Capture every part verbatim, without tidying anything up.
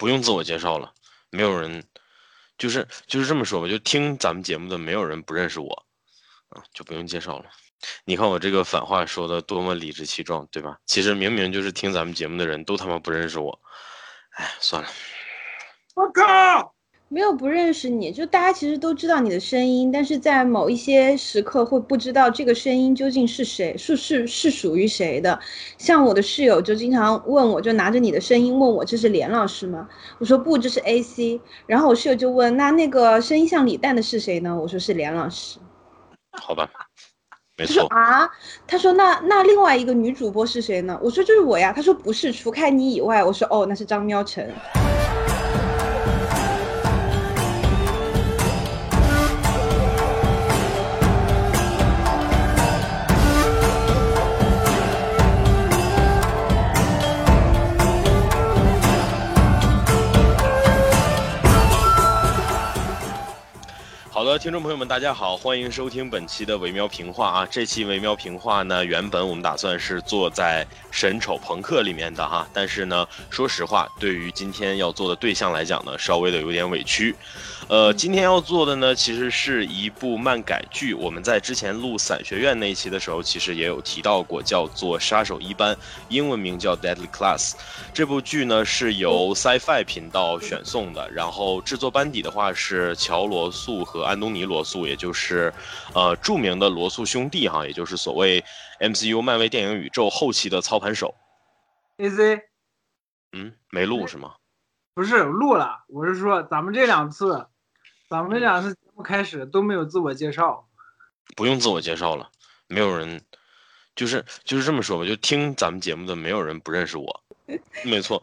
不用自我介绍了，没有人就是就是这么说吧，就听咱们节目的没有人不认识我啊，就不用介绍了。你看我这个反话说的多么理直气壮，对吧？其实明明就是听咱们节目的人都他妈不认识我，哎，算了。我靠，没有不认识你，就大家其实都知道你的声音，但是在某一些时刻会不知道这个声音究竟是谁，是是是属于谁的。像我的室友就经常问我，就拿着你的声音问我，这是连老师吗？我说不，这是 A C。然后我室友就问，那那个声音像李诞的是谁呢？我说是连老师。好吧，没错。他说啊，他说那那另外一个女主播是谁呢？我说就是我呀。他说不是，除开你以外。我说哦，那是张喵晨。好的，听众朋友们大家好，欢迎收听本期的微妙评话啊。这期微妙评话呢，原本我们打算是做在神丑朋克里面的哈，但是呢说实话，对于今天要做的对象来讲呢，稍微的有点委屈。呃今天要做的呢，其实是一部漫改剧，我们在之前录伞学院那一期的时候其实也有提到过，叫做杀手一班，英文名叫 Deadly Class。 这部剧呢是由 SciFi 频道选送的，然后制作班底的话是乔罗素和安东尼·罗素，也就是，呃，著名的罗素兄弟哈，也就是所谓 M C U 漫威电影宇宙后期的操盘手。A C， 嗯，没录是吗？不是录了，我是说咱们这两次，咱们这两次节目开始都没有自我介绍。不用自我介绍了，没有人，就是就是这么说吧，就听咱们节目的没有人不认识我。没错，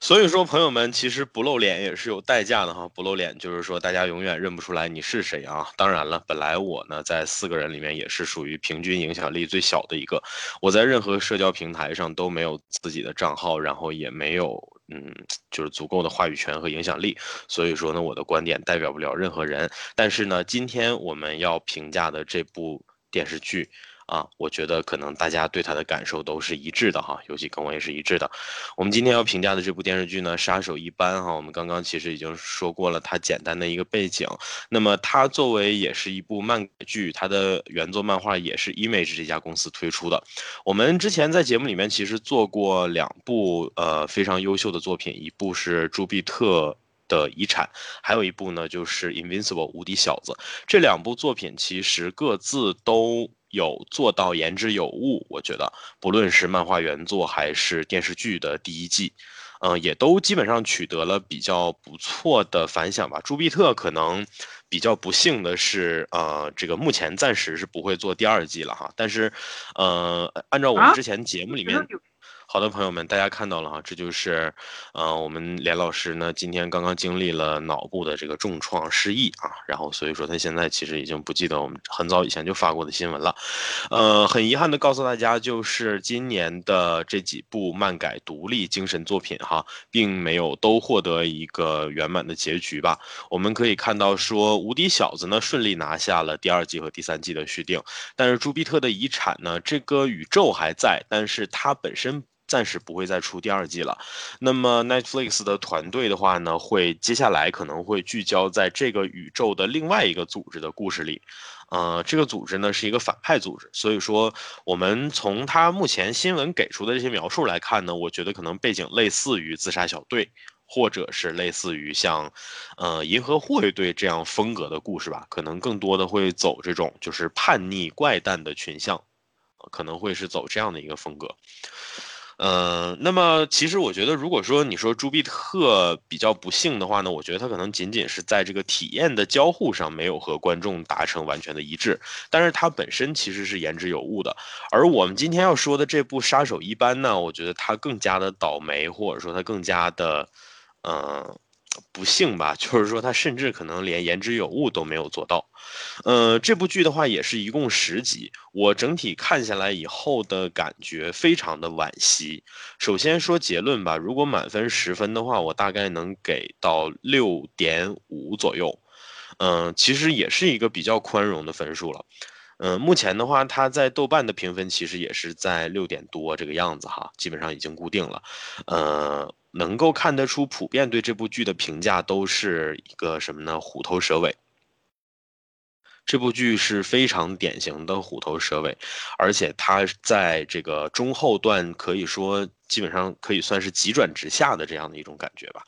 所以说朋友们，其实不露脸也是有代价的哈。不露脸就是说大家永远认不出来你是谁啊。当然了，本来我呢在四个人里面也是属于平均影响力最小的一个，我在任何社交平台上都没有自己的账号，然后也没有嗯，就是足够的话语权和影响力，所以说呢我的观点代表不了任何人。但是呢今天我们要评价的这部电视剧啊，我觉得可能大家对他的感受都是一致的哈，尤其跟我也是一致的。我们今天要评价的这部电视剧呢，《杀手一班》哈，我们刚刚其实已经说过了它简单的一个背景。那么它作为也是一部漫改剧，它的原作漫画也是 Image 这家公司推出的。我们之前在节目里面其实做过两部呃非常优秀的作品，一部是朱庇特的遗产，还有一部呢就是《Invincible 无敌小子》。这两部作品其实各自都有做到言之有物，我觉得不论是漫画原作还是电视剧的第一季，嗯、呃，也都基本上取得了比较不错的反响吧。朱庇特可能比较不幸的是，呃，这个目前暂时是不会做第二季了哈。但是，呃，按照我们之前节目里面。啊，好的，朋友们，大家看到了哈，这就是，呃，我们连老师呢，今天刚刚经历了脑部的这个重创失忆啊，然后所以说他现在其实已经不记得我们很早以前就发过的新闻了，呃，很遗憾的告诉大家，就是今年的这几部漫改独立精神作品哈，并没有都获得一个圆满的结局吧。我们可以看到说，无敌小子呢顺利拿下了第二季和第三季的续订，但是朱庇特的遗产呢，这个宇宙还在，但是它本身暂时不会再出第二季了。那么 Netflix 的团队的话呢，会接下来可能会聚焦在这个宇宙的另外一个组织的故事里。呃，这个组织呢是一个反派组织，所以说我们从他目前新闻给出的这些描述来看呢，我觉得可能背景类似于自杀小队，或者是类似于像呃银河护卫队这样风格的故事吧，可能更多的会走这种就是叛逆怪诞的群像，可能会是走这样的一个风格。呃，那么其实我觉得，如果说你说朱庇特比较不幸的话呢，我觉得他可能仅仅是在这个体验的交互上没有和观众达成完全的一致，但是他本身其实是言之有物的。而我们今天要说的这部《杀手一班》呢，我觉得他更加的倒霉，或者说他更加的，呃不幸吧，就是说他甚至可能连言之有物都没有做到。呃，这部剧的话也是一共十集，我整体看下来以后的感觉非常的惋惜。首先说结论吧，如果满分十分的话，我大概能给到 六点五 左右。嗯、呃，其实也是一个比较宽容的分数了。嗯、呃，目前的话，它在豆瓣的评分其实也是在六点多这个样子哈，基本上已经固定了。呃，能够看得出普遍对这部剧的评价都是一个什么呢？虎头蛇尾。这部剧是非常典型的虎头蛇尾，而且它在这个中后段可以说基本上可以算是急转直下的这样的一种感觉吧。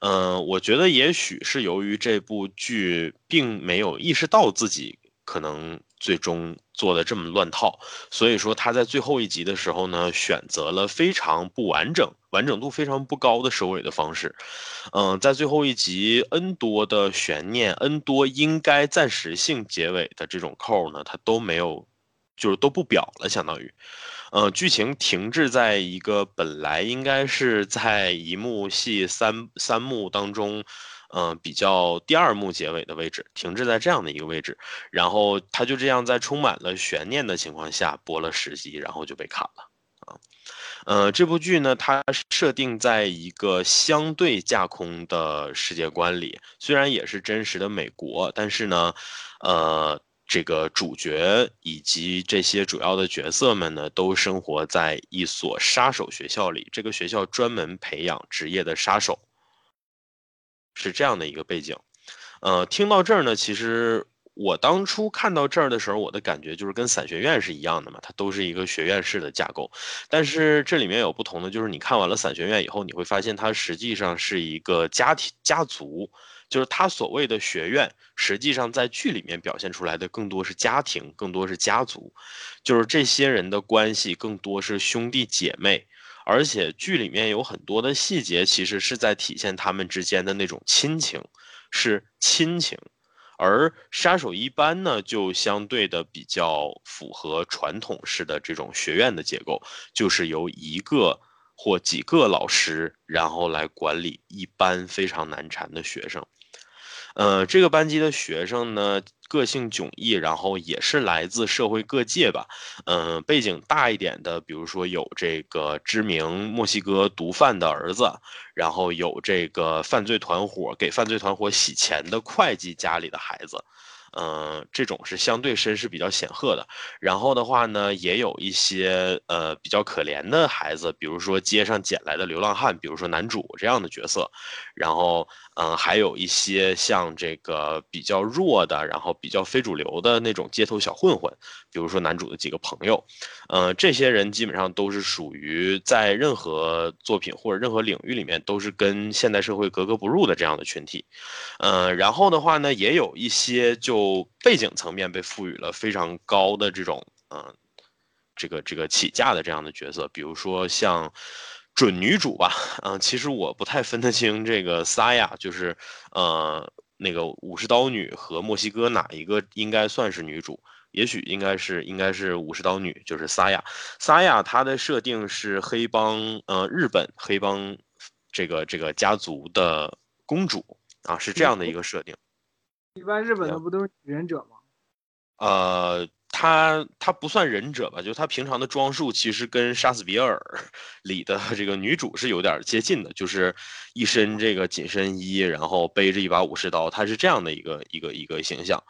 嗯、呃，我觉得也许是由于这部剧并没有意识到自己可能最终做的这么乱套，所以说他在最后一集的时候呢，选择了非常不完整、完整度非常不高的收尾的方式。嗯，在最后一集 N 多的悬念、N 多应该暂时性结尾的这种扣呢，他都没有，就是都不表了，相当于，呃，剧情停滞在一个本来应该是在一幕戏三三幕当中。嗯、呃，比较第二幕结尾的位置停滞在这样的一个位置，然后他就这样在充满了悬念的情况下播了十集，然后就被砍了啊。呃，这部剧呢，它设定在一个相对架空的世界观里，虽然也是真实的美国，但是呢，呃，这个主角以及这些主要的角色们呢，都生活在一所杀手学校里，这个学校专门培养职业的杀手。是这样的一个背景，呃，听到这儿呢，其实我当初看到这儿的时候，我的感觉就是跟散学院是一样的嘛，它都是一个学院式的架构。但是这里面有不同的，就是你看完了散学院以后，你会发现它实际上是一个家庭家族，就是它所谓的学院，实际上在剧里面表现出来的更多是家庭，更多是家族，就是这些人的关系更多是兄弟姐妹。而且剧里面有很多的细节其实是在体现他们之间的那种亲情，是亲情。而杀手一班呢，就相对的比较符合传统式的这种学院的结构，就是由一个或几个老师然后来管理一班非常难缠的学生。呃，这个班级的学生呢，个性迥异，然后也是来自社会各界吧。嗯、呃，背景大一点的，比如说有这个知名墨西哥毒贩的儿子，然后有这个犯罪团伙给犯罪团伙洗钱的会计家里的孩子。呃，这种是相对身世比较显赫的，然后的话呢，也有一些呃比较可怜的孩子，比如说街上捡来的流浪汉，比如说男主这样的角色，然后嗯、呃，还有一些像这个比较弱的，然后比较非主流的那种街头小混混，比如说男主的几个朋友，呃，这些人基本上都是属于在任何作品或者任何领域里面都是跟现代社会格格不入的这样的群体，呃，然后的话呢，也有一些就背景层面被赋予了非常高的这种嗯、呃，这个这个起价的这样的角色，比如说像准女主吧，嗯、呃，其实我不太分得清这个萨亚就是呃那个武士刀女和墨西哥哪一个应该算是女主，也许应该是应该是武士刀女，就是萨亚。萨亚她的设定是黑帮呃日本黑帮这个这个家族的公主啊，是这样的一个设定。一般日本的不都是忍者吗？呃，他他不算忍者吧，就他平常的装束其实跟杀死比尔里的这个女主是有点接近的，就是一身这个紧身衣，然后背着一把武士刀，他是这样的一个一个一个形象。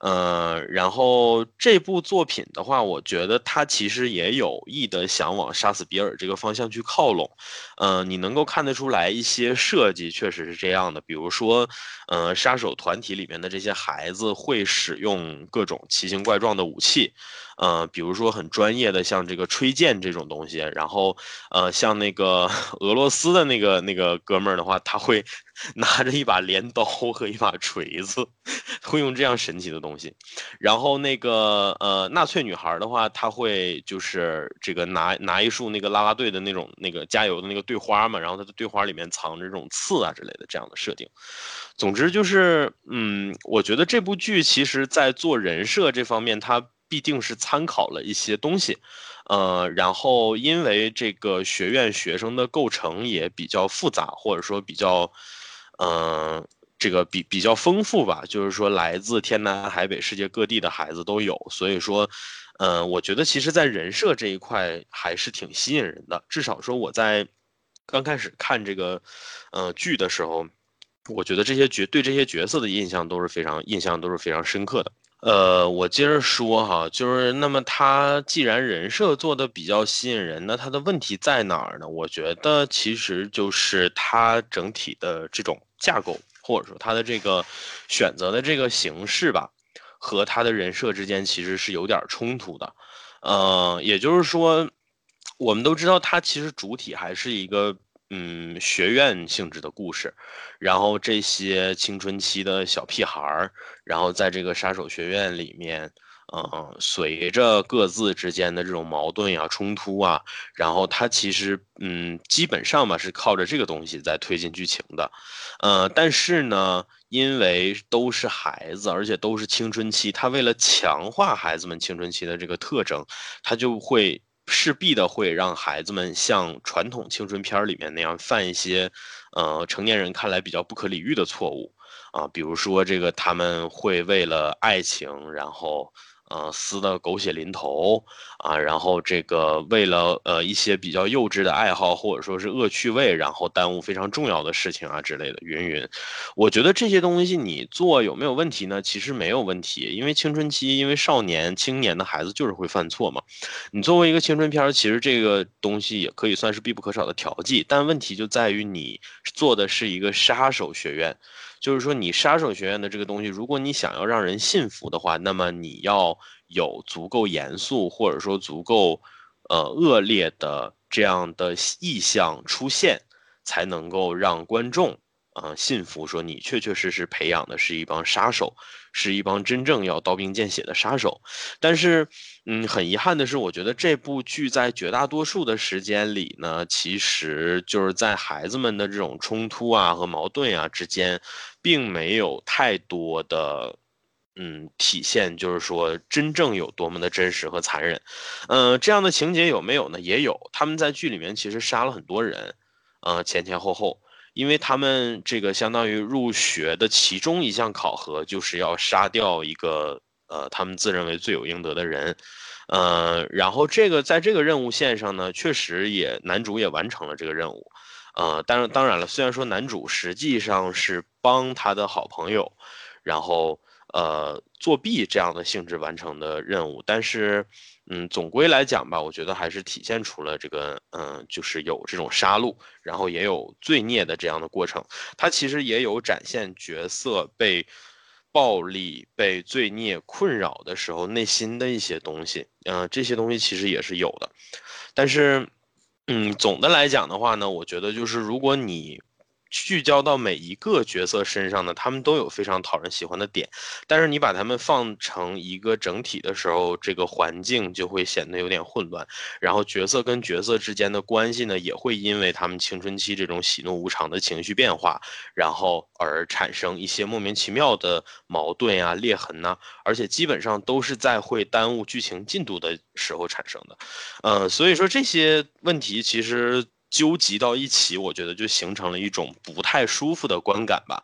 呃，然后这部作品的话，我觉得它其实也有意的想往杀死比尔这个方向去靠拢。呃，你能够看得出来一些设计确实是这样的，比如说，呃，杀手团体里面的这些孩子会使用各种奇形怪状的武器，呃，比如说很专业的像这个吹剑这种东西，然后呃，像那个俄罗斯的那个那个哥们儿的话，他会拿着一把镰刀和一把锤子，会用这样神奇的东西。然后那个呃纳粹女孩的话，她会就是这个拿拿一束那个啦啦队的那种那个加油的那个队花嘛，然后她的队花里面藏着这种刺啊之类的这样的设定。总之就是嗯，我觉得这部剧其实在做人设这方面，它必定是参考了一些东西。呃，然后因为这个学院学生的构成也比较复杂，或者说比较。嗯、呃，这个比比较丰富吧，就是说来自天南海北、世界各地的孩子都有，所以说，嗯、呃，我觉得其实在人设这一块还是挺吸引人的。至少说我在刚开始看这个，呃，剧的时候，我觉得这些角对这些角色的印象都是非常印象都是非常深刻的。呃，我接着说哈，就是那么他既然人设做的比较吸引人，那他的问题在哪儿呢？我觉得其实就是他整体的这种架构，或者说他的这个选择的这个形式吧，和他的人设之间其实是有点冲突的。呃，也就是说，我们都知道他其实主体还是一个嗯学院性质的故事，然后这些青春期的小屁孩儿，然后在这个杀手学院里面，嗯、呃，随着各自之间的这种矛盾呀、啊、冲突啊，然后他其实嗯基本上吧是靠着这个东西在推进剧情的，呃，但是呢，因为都是孩子，而且都是青春期，他为了强化孩子们青春期的这个特征，他就会。势必的会让孩子们像传统青春片里面那样犯一些，呃，成年人看来比较不可理喻的错误啊，比如说这个他们会为了爱情，然后呃撕的狗血淋头啊，然后这个为了呃一些比较幼稚的爱好或者说是恶趣味，然后耽误非常重要的事情啊之类的云云。我觉得这些东西你做有没有问题呢？其实没有问题，因为青春期，因为少年青年的孩子就是会犯错嘛。你作为一个青春片，其实这个东西也可以算是必不可少的调剂，但问题就在于你做的是一个杀手学院。就是说你杀手学院的这个东西，如果你想要让人信服的话，那么你要有足够严肃或者说足够呃恶劣的这样的意象出现，才能够让观众呃信服，说你确确实实培养的是一帮杀手，是一帮真正要刀兵见血的杀手。但是嗯，很遗憾的是，我觉得这部剧在绝大多数的时间里呢，其实就是在孩子们的这种冲突啊和矛盾啊之间，并没有太多的嗯体现，就是说真正有多么的真实和残忍。嗯、呃，这样的情节有没有呢？也有，他们在剧里面其实杀了很多人，呃，前前后后。因为他们这个相当于入学的其中一项考核，就是要杀掉一个呃他们自认为罪有应得的人，呃，然后这个在这个任务线上呢，确实也男主也完成了这个任务，呃，当然当然了，虽然说男主实际上是帮他的好朋友，然后呃作弊这样的性质完成的任务，但是。嗯，总归来讲吧，我觉得还是体现出了这个，嗯，就是有这种杀戮，然后也有罪孽的这样的过程。它其实也有展现角色被暴力、被罪孽困扰的时候内心的一些东西，嗯、呃，这些东西其实也是有的。但是，嗯，总的来讲的话呢，我觉得就是如果你。聚焦到每一个角色身上呢，他们都有非常讨人喜欢的点，但是你把他们放成一个整体的时候，这个环境就会显得有点混乱，然后角色跟角色之间的关系呢，也会因为他们青春期这种喜怒无常的情绪变化，然后而产生一些莫名其妙的矛盾啊、裂痕啊，而且基本上都是在会耽误剧情进度的时候产生的，呃，所以说这些问题其实纠集到一起，我觉得就形成了一种不太舒服的观感吧。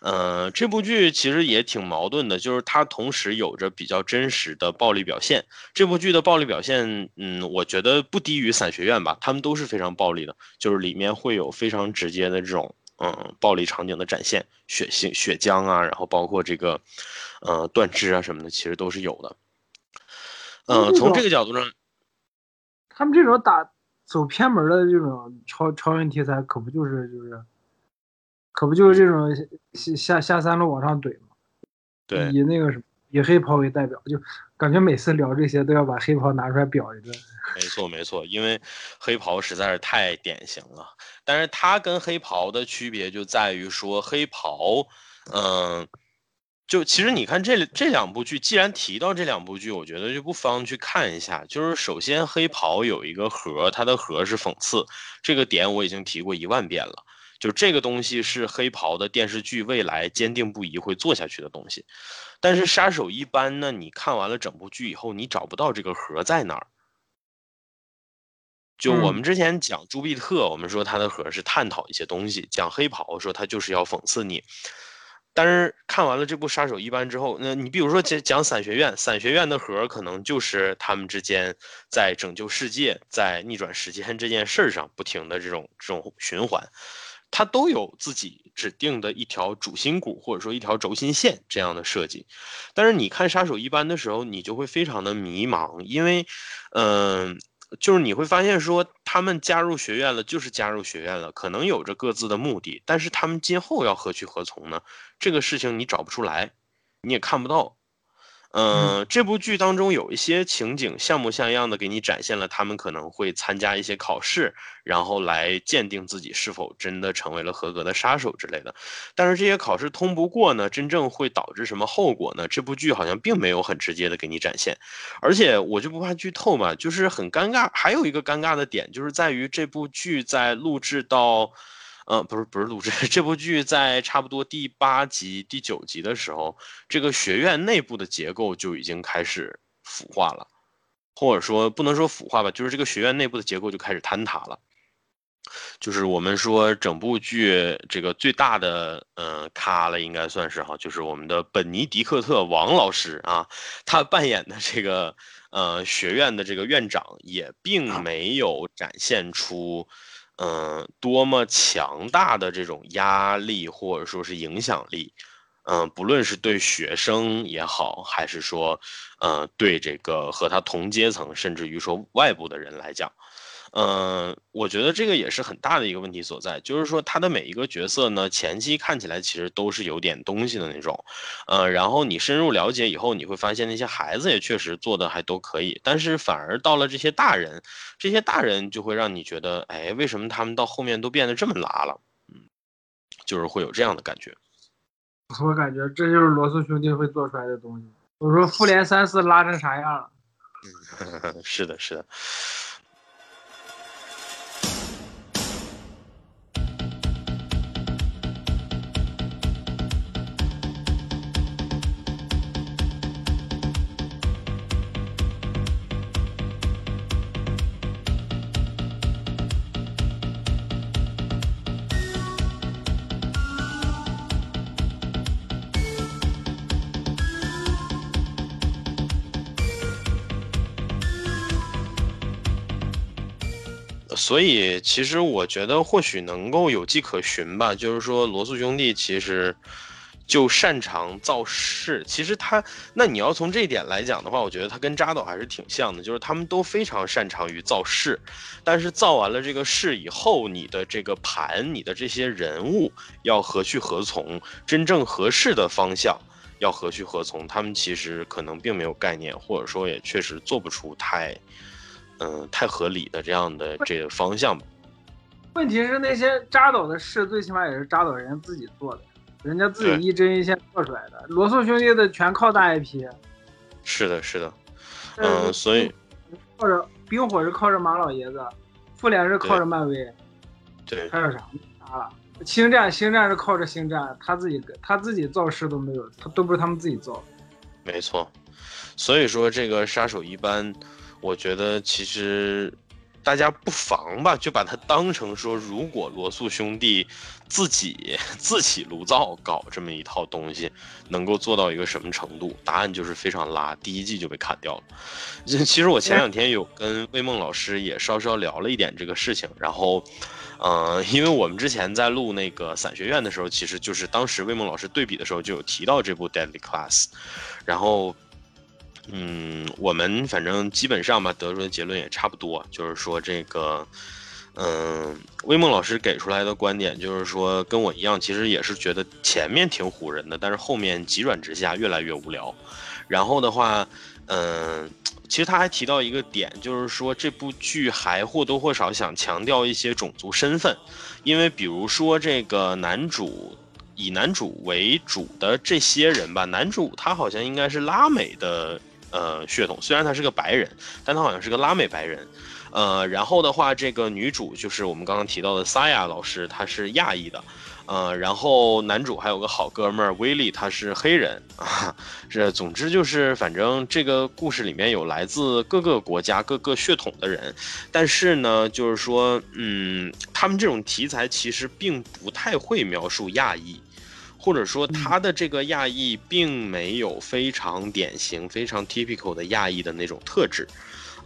呃，这部剧其实也挺矛盾的，就是它同时有着比较真实的暴力表现。这部剧的暴力表现，嗯，我觉得不低于伞学院吧，他们都是非常暴力的，就是里面会有非常直接的这种嗯暴力场景的展现，血腥、血浆啊，然后包括这个呃断肢啊什么的，其实都是有的。嗯、呃，从这个角度上，他们这种打。走偏门的这种超超人题材，可不就是就是，可不就是这种下下三路往上怼嘛？对，以那个什么以黑袍为代表，就感觉每次聊这些都要把黑袍拿出来表一顿。没错没错，因为黑袍实在是太典型了。但是它跟黑袍的区别就在于说，黑袍，嗯、呃。就其实你看这这两部剧，既然提到这两部剧，我觉得就不妨去看一下。就是首先黑袍有一个核，它的核是讽刺，这个点我已经提过一万遍了。就这个东西是黑袍的电视剧未来坚定不移会做下去的东西。但是杀手一般呢，你看完了整部剧以后，你找不到这个核在哪儿。就我们之前讲朱庇特，我们说他的核是探讨一些东西，讲黑袍说他就是要讽刺你。但是看完了这部杀手一般之后，那你比如说讲伞学院，伞学院的核可能就是他们之间在拯救世界、在逆转时间这件事上不停的这种这种循环，它都有自己指定的一条主心骨或者说一条轴心线这样的设计。但是你看杀手一般的时候你就会非常的迷茫，因为嗯、呃，就是你会发现说他们加入学院了就是加入学院了，可能有着各自的目的，但是他们今后要何去何从呢？这个事情你找不出来，你也看不到。嗯、呃，这部剧当中有一些情景像模像样的给你展现了他们可能会参加一些考试，然后来鉴定自己是否真的成为了合格的杀手之类的。但是这些考试通不过呢，真正会导致什么后果呢？这部剧好像并没有很直接的给你展现。而且我就不怕剧透嘛，就是很尴尬。还有一个尴尬的点就是在于这部剧在录制到呃、嗯，不是不是录制，这部剧在差不多第八集、第九集的时候，这个学院内部的结构就已经开始腐化了，或者说不能说腐化吧，就是这个学院内部的结构就开始坍塌了。就是我们说整部剧这个最大的呃咖了，应该算是哈，就是我们的本尼迪克特王老师啊，他扮演的这个呃学院的这个院长也并没有展现出。嗯、呃，多么强大的这种压力或者说是影响力，嗯、呃，不论是对学生也好，还是说，呃，对这个和他同阶层，甚至于说外部的人来讲，嗯、呃，我觉得这个也是很大的一个问题所在，就是说他的每一个角色呢，前期看起来其实都是有点东西的那种，呃，然后你深入了解以后，你会发现那些孩子也确实做的还都可以，但是反而到了这些大人，这些大人就会让你觉得，哎，为什么他们到后面都变得这么拉了？嗯，就是会有这样的感觉。我感觉这就是罗素兄弟会做出来的东西。我说复联三四拉成啥样了？是的，是的。所以其实我觉得或许能够有迹可循吧，就是说罗素兄弟其实就擅长造势，其实他那你要从这一点来讲的话，我觉得他跟扎导还是挺像的，就是他们都非常擅长于造势，但是造完了这个势以后，你的这个盘，你的这些人物要何去何从，真正合适的方向要何去何从，他们其实可能并没有概念，或者说也确实做不出太嗯，太合理的这样的这个方向吧。问题是那些扎导的事，最起码也是扎导人自己做的，人家自己一针一线做出来的。罗素兄弟的全靠大 I P。是的，是的，嗯，所以靠着冰火是靠着马老爷子，复联是靠着漫威，对，还有啥啥了？星战，星战是靠着星战，他自己他自己造势都没有，他都不是他们自己造。没错，所以说这个杀手一般。我觉得其实大家不妨吧，就把它当成说，如果罗素兄弟自己自起炉灶搞这么一套东西，能够做到一个什么程度？答案就是非常拉，第一季就被砍掉了。其实我前两天有跟魏梦老师也稍稍聊了一点这个事情，然后，嗯、呃，因为我们之前在录那个伞学院的时候，其实就是当时魏梦老师对比的时候就有提到这部《Deadly Class》，然后。嗯，我们反正基本上吧，得出的结论也差不多，就是说这个，嗯，魏梦老师给出来的观点就是说，跟我一样，其实也是觉得前面挺唬人的，但是后面急转直下，越来越无聊。然后的话，嗯，其实他还提到一个点，就是说这部剧还或多或少想强调一些种族身份，因为比如说这个男主。以男主为主的这些人吧，男主他好像应该是拉美的呃血统，虽然他是个白人，但他好像是个拉美白人。呃，然后的话，这个女主就是我们刚刚提到的萨亚老师，她是亚裔的。呃，然后男主还有个好哥们儿威利，他是黑人啊。这总之就是，反正这个故事里面有来自各个国家、各个血统的人，但是呢，就是说，嗯，他们这种题材其实并不太会描述亚裔。或者说他的这个亚裔并没有非常典型、非常 typical 的亚裔的那种特质，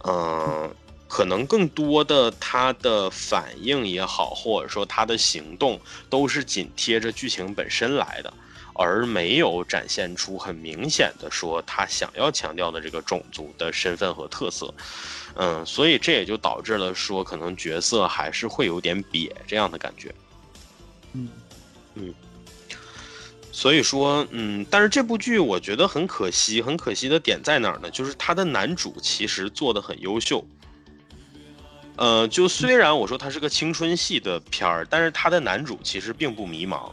嗯、呃，可能更多的他的反应也好，或者说他的行动都是紧贴着剧情本身来的，而没有展现出很明显的说他想要强调的这个种族的身份和特色。嗯，所以这也就导致了说可能角色还是会有点瘪这样的感觉。嗯嗯，所以说嗯，但是这部剧我觉得很可惜，很可惜的点在哪儿呢？就是他的男主其实做得很优秀。呃，就虽然我说他是个青春系的片儿，但是他的男主其实并不迷茫。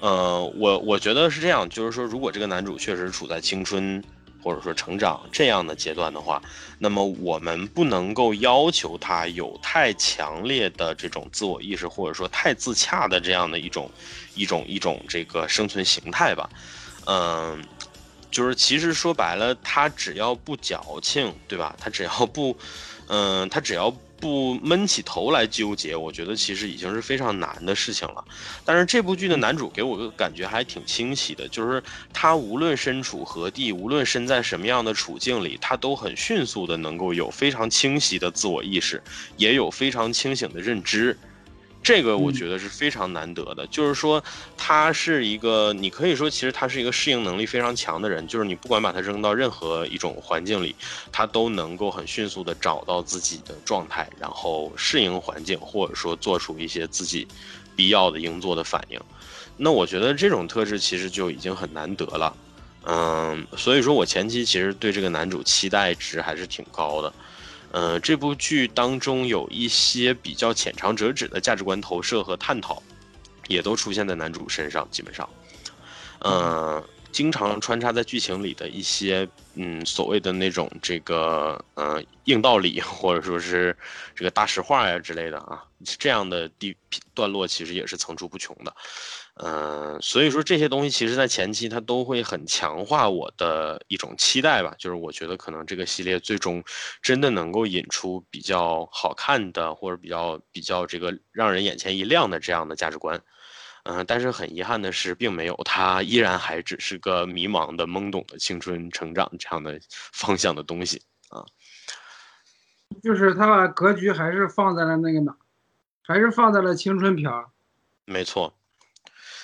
呃，我我觉得是这样，就是说，如果这个男主确实处在青春或者说成长这样的阶段的话，那么我们不能够要求他有太强烈的这种自我意识，或者说太自洽的这样的一种一种一种这个生存形态吧。嗯、呃，就是其实说白了，他只要不矫情，对吧？他只要不，嗯、呃，他只要。不闷起头来纠结，我觉得其实已经是非常难的事情了。但是这部剧的男主给我的感觉还挺清晰的，就是他无论身处何地，无论身在什么样的处境里，他都很迅速的能够有非常清晰的自我意识，也有非常清醒的认知。这个我觉得是非常难得的，就是说他是一个，你可以说其实他是一个适应能力非常强的人，就是你不管把他扔到任何一种环境里，他都能够很迅速的找到自己的状态，然后适应环境，或者说做出一些自己必要的应做的反应。那我觉得这种特质其实就已经很难得了。嗯，所以说我前期其实对这个男主期待值还是挺高的。呃，这部剧当中有一些比较浅尝辄止的价值观投射和探讨，也都出现在男主身上，基本上，呃，经常穿插在剧情里的一些，嗯，所谓的那种这个，呃，硬道理或者说是这个大实话呀之类的啊，这样的地段落其实也是层出不穷的，呃，所以说这些东西其实在前期它都会很强化我的一种期待吧，就是我觉得可能这个系列最终真的能够引出比较好看的或者比较比较这个让人眼前一亮的这样的价值观，嗯、呃，但是很遗憾的是并没有，它依然还只是个迷茫的懵懂的青春成长这样的方向的东西啊，就是它把格局还是放在了那个哪，还是放在了青春片，没错。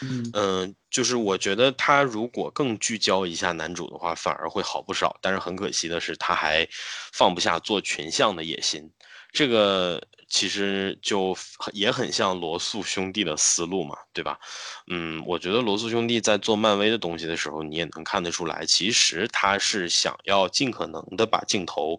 嗯、呃，就是我觉得他如果更聚焦一下男主的话反而会好不少，但是很可惜的是他还放不下做群像的野心，这个其实就也很像罗素兄弟的思路嘛，对吧？嗯，我觉得罗素兄弟在做漫威的东西的时候你也能看得出来，其实他是想要尽可能的把镜头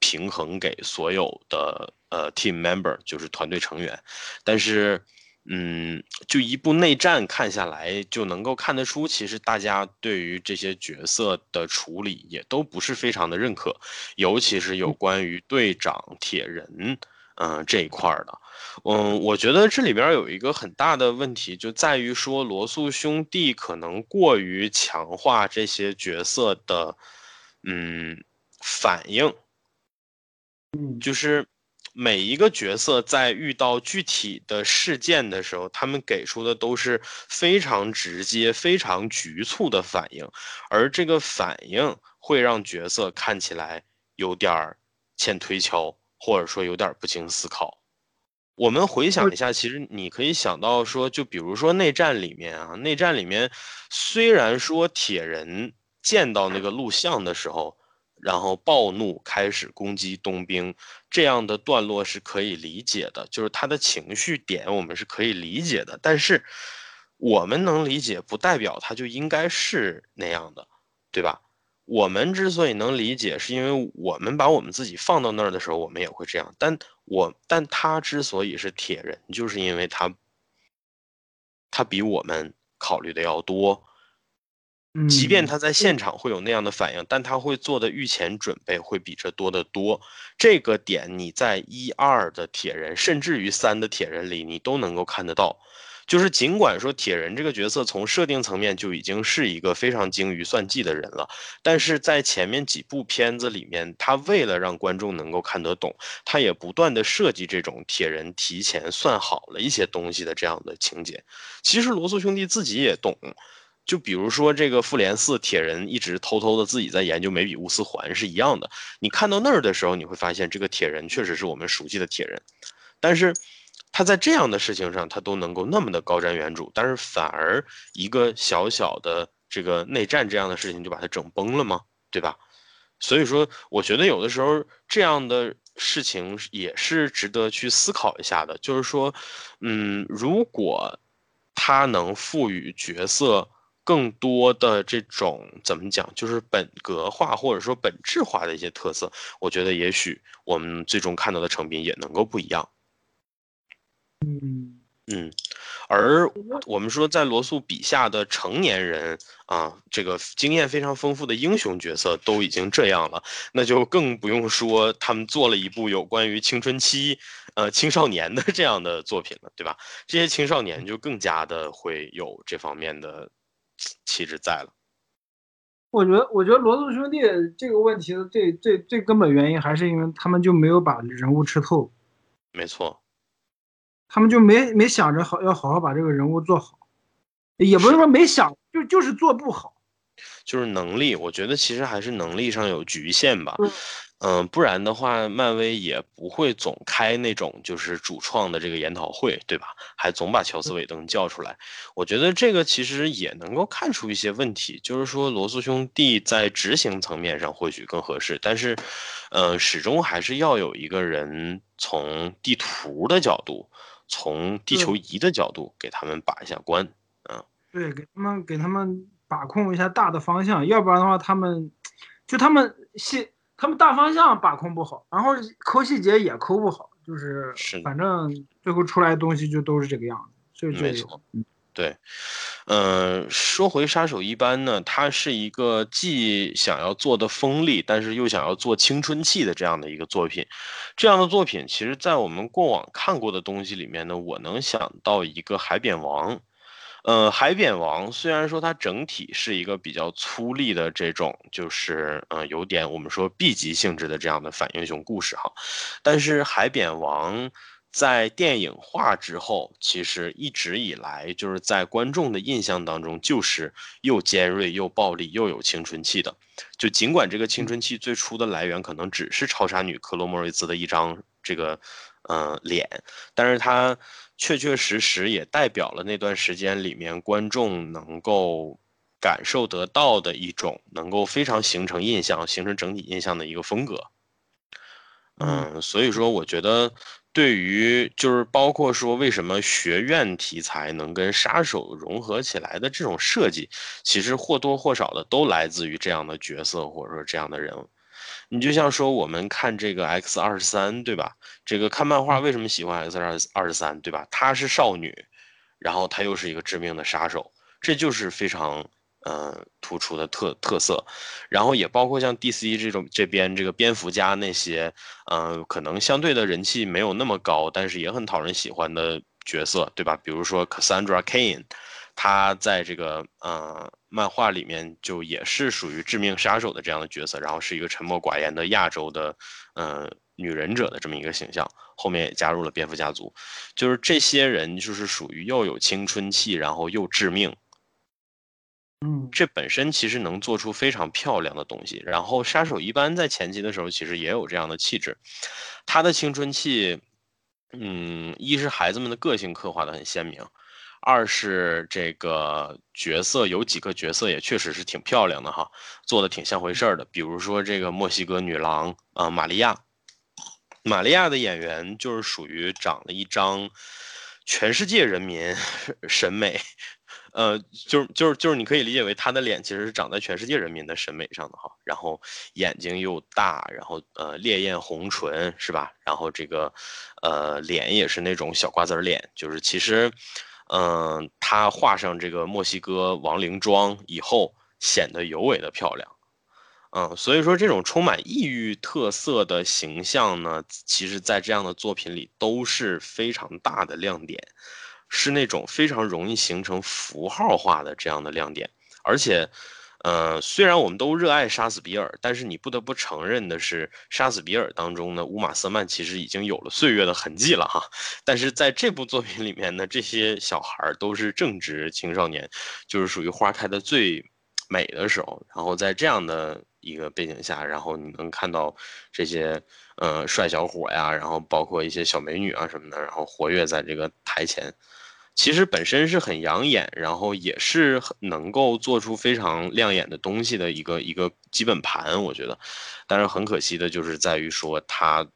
平衡给所有的呃 team member 就是团队成员，但是嗯，就一部内战看下来就能够看得出其实大家对于这些角色的处理也都不是非常的认可，尤其是有关于队长铁人嗯、呃、这一块的。嗯，我觉得这里边有一个很大的问题就在于说罗素兄弟可能过于强化这些角色的嗯反应，就是每一个角色在遇到具体的事件的时候，他们给出的都是非常直接、非常局促的反应，而这个反应会让角色看起来有点欠推敲，或者说有点不经思考。我们回想一下，其实你可以想到说，就比如说内战里面啊，内战里面虽然说铁人见到那个录像的时候然后暴怒开始攻击冬兵，这样的段落是可以理解的，就是他的情绪点我们是可以理解的，但是我们能理解不代表他就应该是那样的，对吧？我们之所以能理解是因为我们把我们自己放到那儿的时候我们也会这样，但我但他之所以是铁人就是因为他他比我们考虑的要多，即便他在现场会有那样的反应，但他会做的预前准备会比这多得多。这个点你在一二的铁人甚至于三的铁人里你都能够看得到，就是尽管说铁人这个角色从设定层面就已经是一个非常精于算计的人了，但是在前面几部片子里面他为了让观众能够看得懂，他也不断的设计这种铁人提前算好了一些东西的这样的情节。其实罗素兄弟自己也懂就比如说这个复联四铁人一直偷偷的自己在研究梅比乌斯环是一样的，你看到那儿的时候你会发现这个铁人确实是我们熟悉的铁人，但是他在这样的事情上他都能够那么的高瞻远瞩，但是反而一个小小的这个内战这样的事情就把他整崩了吗？对吧？所以说我觉得有的时候这样的事情也是值得去思考一下的，就是说嗯，如果他能赋予角色更多的这种怎么讲，就是本格化或者说本质化的一些特色，我觉得也许我们最终看到的成品也能够不一样。嗯嗯，而我们说在罗素笔下的成年人啊，这个经验非常丰富的英雄角色都已经这样了，那就更不用说他们做了一部有关于青春期呃青少年的这样的作品了，对吧？这些青少年就更加的会有这方面的气质在了。我觉得我觉得罗素兄弟这个问题的最最最根本原因还是因为他们就没有把人物吃透。没错，他们就没没想着好要好好把这个人物做好，也不是说没想，就就是做不好，就是能力，我觉得其实还是能力上有局限吧。嗯嗯、呃，不然的话漫威也不会总开那种就是主创的这个研讨会，对吧？还总把乔斯·韦登叫出来，我觉得这个其实也能够看出一些问题，就是说罗素兄弟在执行层面上或许更合适，但是呃，始终还是要有一个人从地图的角度，从地球仪的角度给他们把一下关啊，对，给他们给他们把控一下大的方向，要不然的话他们就他们细他们大方向把控不好，然后抠细节也抠不好，就是反正最后出来的东西就都是这个样子，所以没错。对，呃，说回杀手一班呢，它是一个既想要做的锋利，但是又想要做青春期的这样的一个作品。这样的作品，其实在我们过往看过的东西里面呢，我能想到一个海扁王。呃，海扁王虽然说它整体是一个比较粗粝的这种，就是呃有点我们说 B 级性质的这样的反英雄故事哈，但是海扁王在电影化之后，其实一直以来就是在观众的印象当中，就是又尖锐又暴力又有青春期的。就尽管这个青春期最初的来源可能只是超杀女克罗莫瑞兹的一张这个呃脸，但是它确确实实也代表了那段时间里面观众能够感受得到的一种能够非常形成印象、形成整体印象的一个风格。嗯，所以说我觉得。对于就是包括说为什么学院题材能跟杀手融合起来的这种设计，其实或多或少的都来自于这样的角色或者说这样的人物。你就像说我们看这个 X 二十三， 对吧？这个看漫画为什么喜欢 X 二十三， 对吧？她是少女，然后她又是一个致命的杀手，这就是非常呃突出的特特色。然后也包括像 D C 这种这边这个蝙蝠侠那些嗯、呃、可能相对的人气没有那么高，但是也很讨人喜欢的角色，对吧？比如说 Cassandra Cain， 她在这个呃漫画里面就也是属于致命杀手的这样的角色，然后是一个沉默寡言的亚洲的呃女忍者的这么一个形象，后面也加入了蝙蝠家族。就是这些人就是属于又有青春期然后又致命，这本身其实能做出非常漂亮的东西。然后杀手一般在前期的时候其实也有这样的气质，他的青春期嗯，一是孩子们的个性刻画的很鲜明，二是这个角色有几个角色也确实是挺漂亮的哈，做的挺像回事的。比如说这个墨西哥女郎啊、呃，玛利亚玛利亚的演员就是属于长了一张全世界人民审美呃，就是就是就是，你可以理解为他的脸其实是长在全世界人民的审美上的哈，然后眼睛又大，然后呃烈焰红唇是吧？然后这个，呃脸也是那种小瓜子脸，就是其实，嗯、呃，他画上这个墨西哥亡灵妆以后，显得尤为的漂亮。嗯，所以说这种充满异域特色的形象呢，其实在这样的作品里都是非常大的亮点。是那种非常容易形成符号化的这样的亮点，而且，呃，虽然我们都热爱杀死比尔，但是你不得不承认的是，杀死比尔当中呢，乌玛瑟曼其实已经有了岁月的痕迹了哈。但是在这部作品里面呢，这些小孩都是正值青少年，就是属于花开的最美的时候。然后在这样的一个背景下，然后你能看到这些呃帅小伙呀，然后包括一些小美女啊什么的，然后活跃在这个台前。其实本身是很养眼，然后也是能够做出非常亮眼的东西的一个一个基本盘，我觉得。但是很可惜的就是在于说他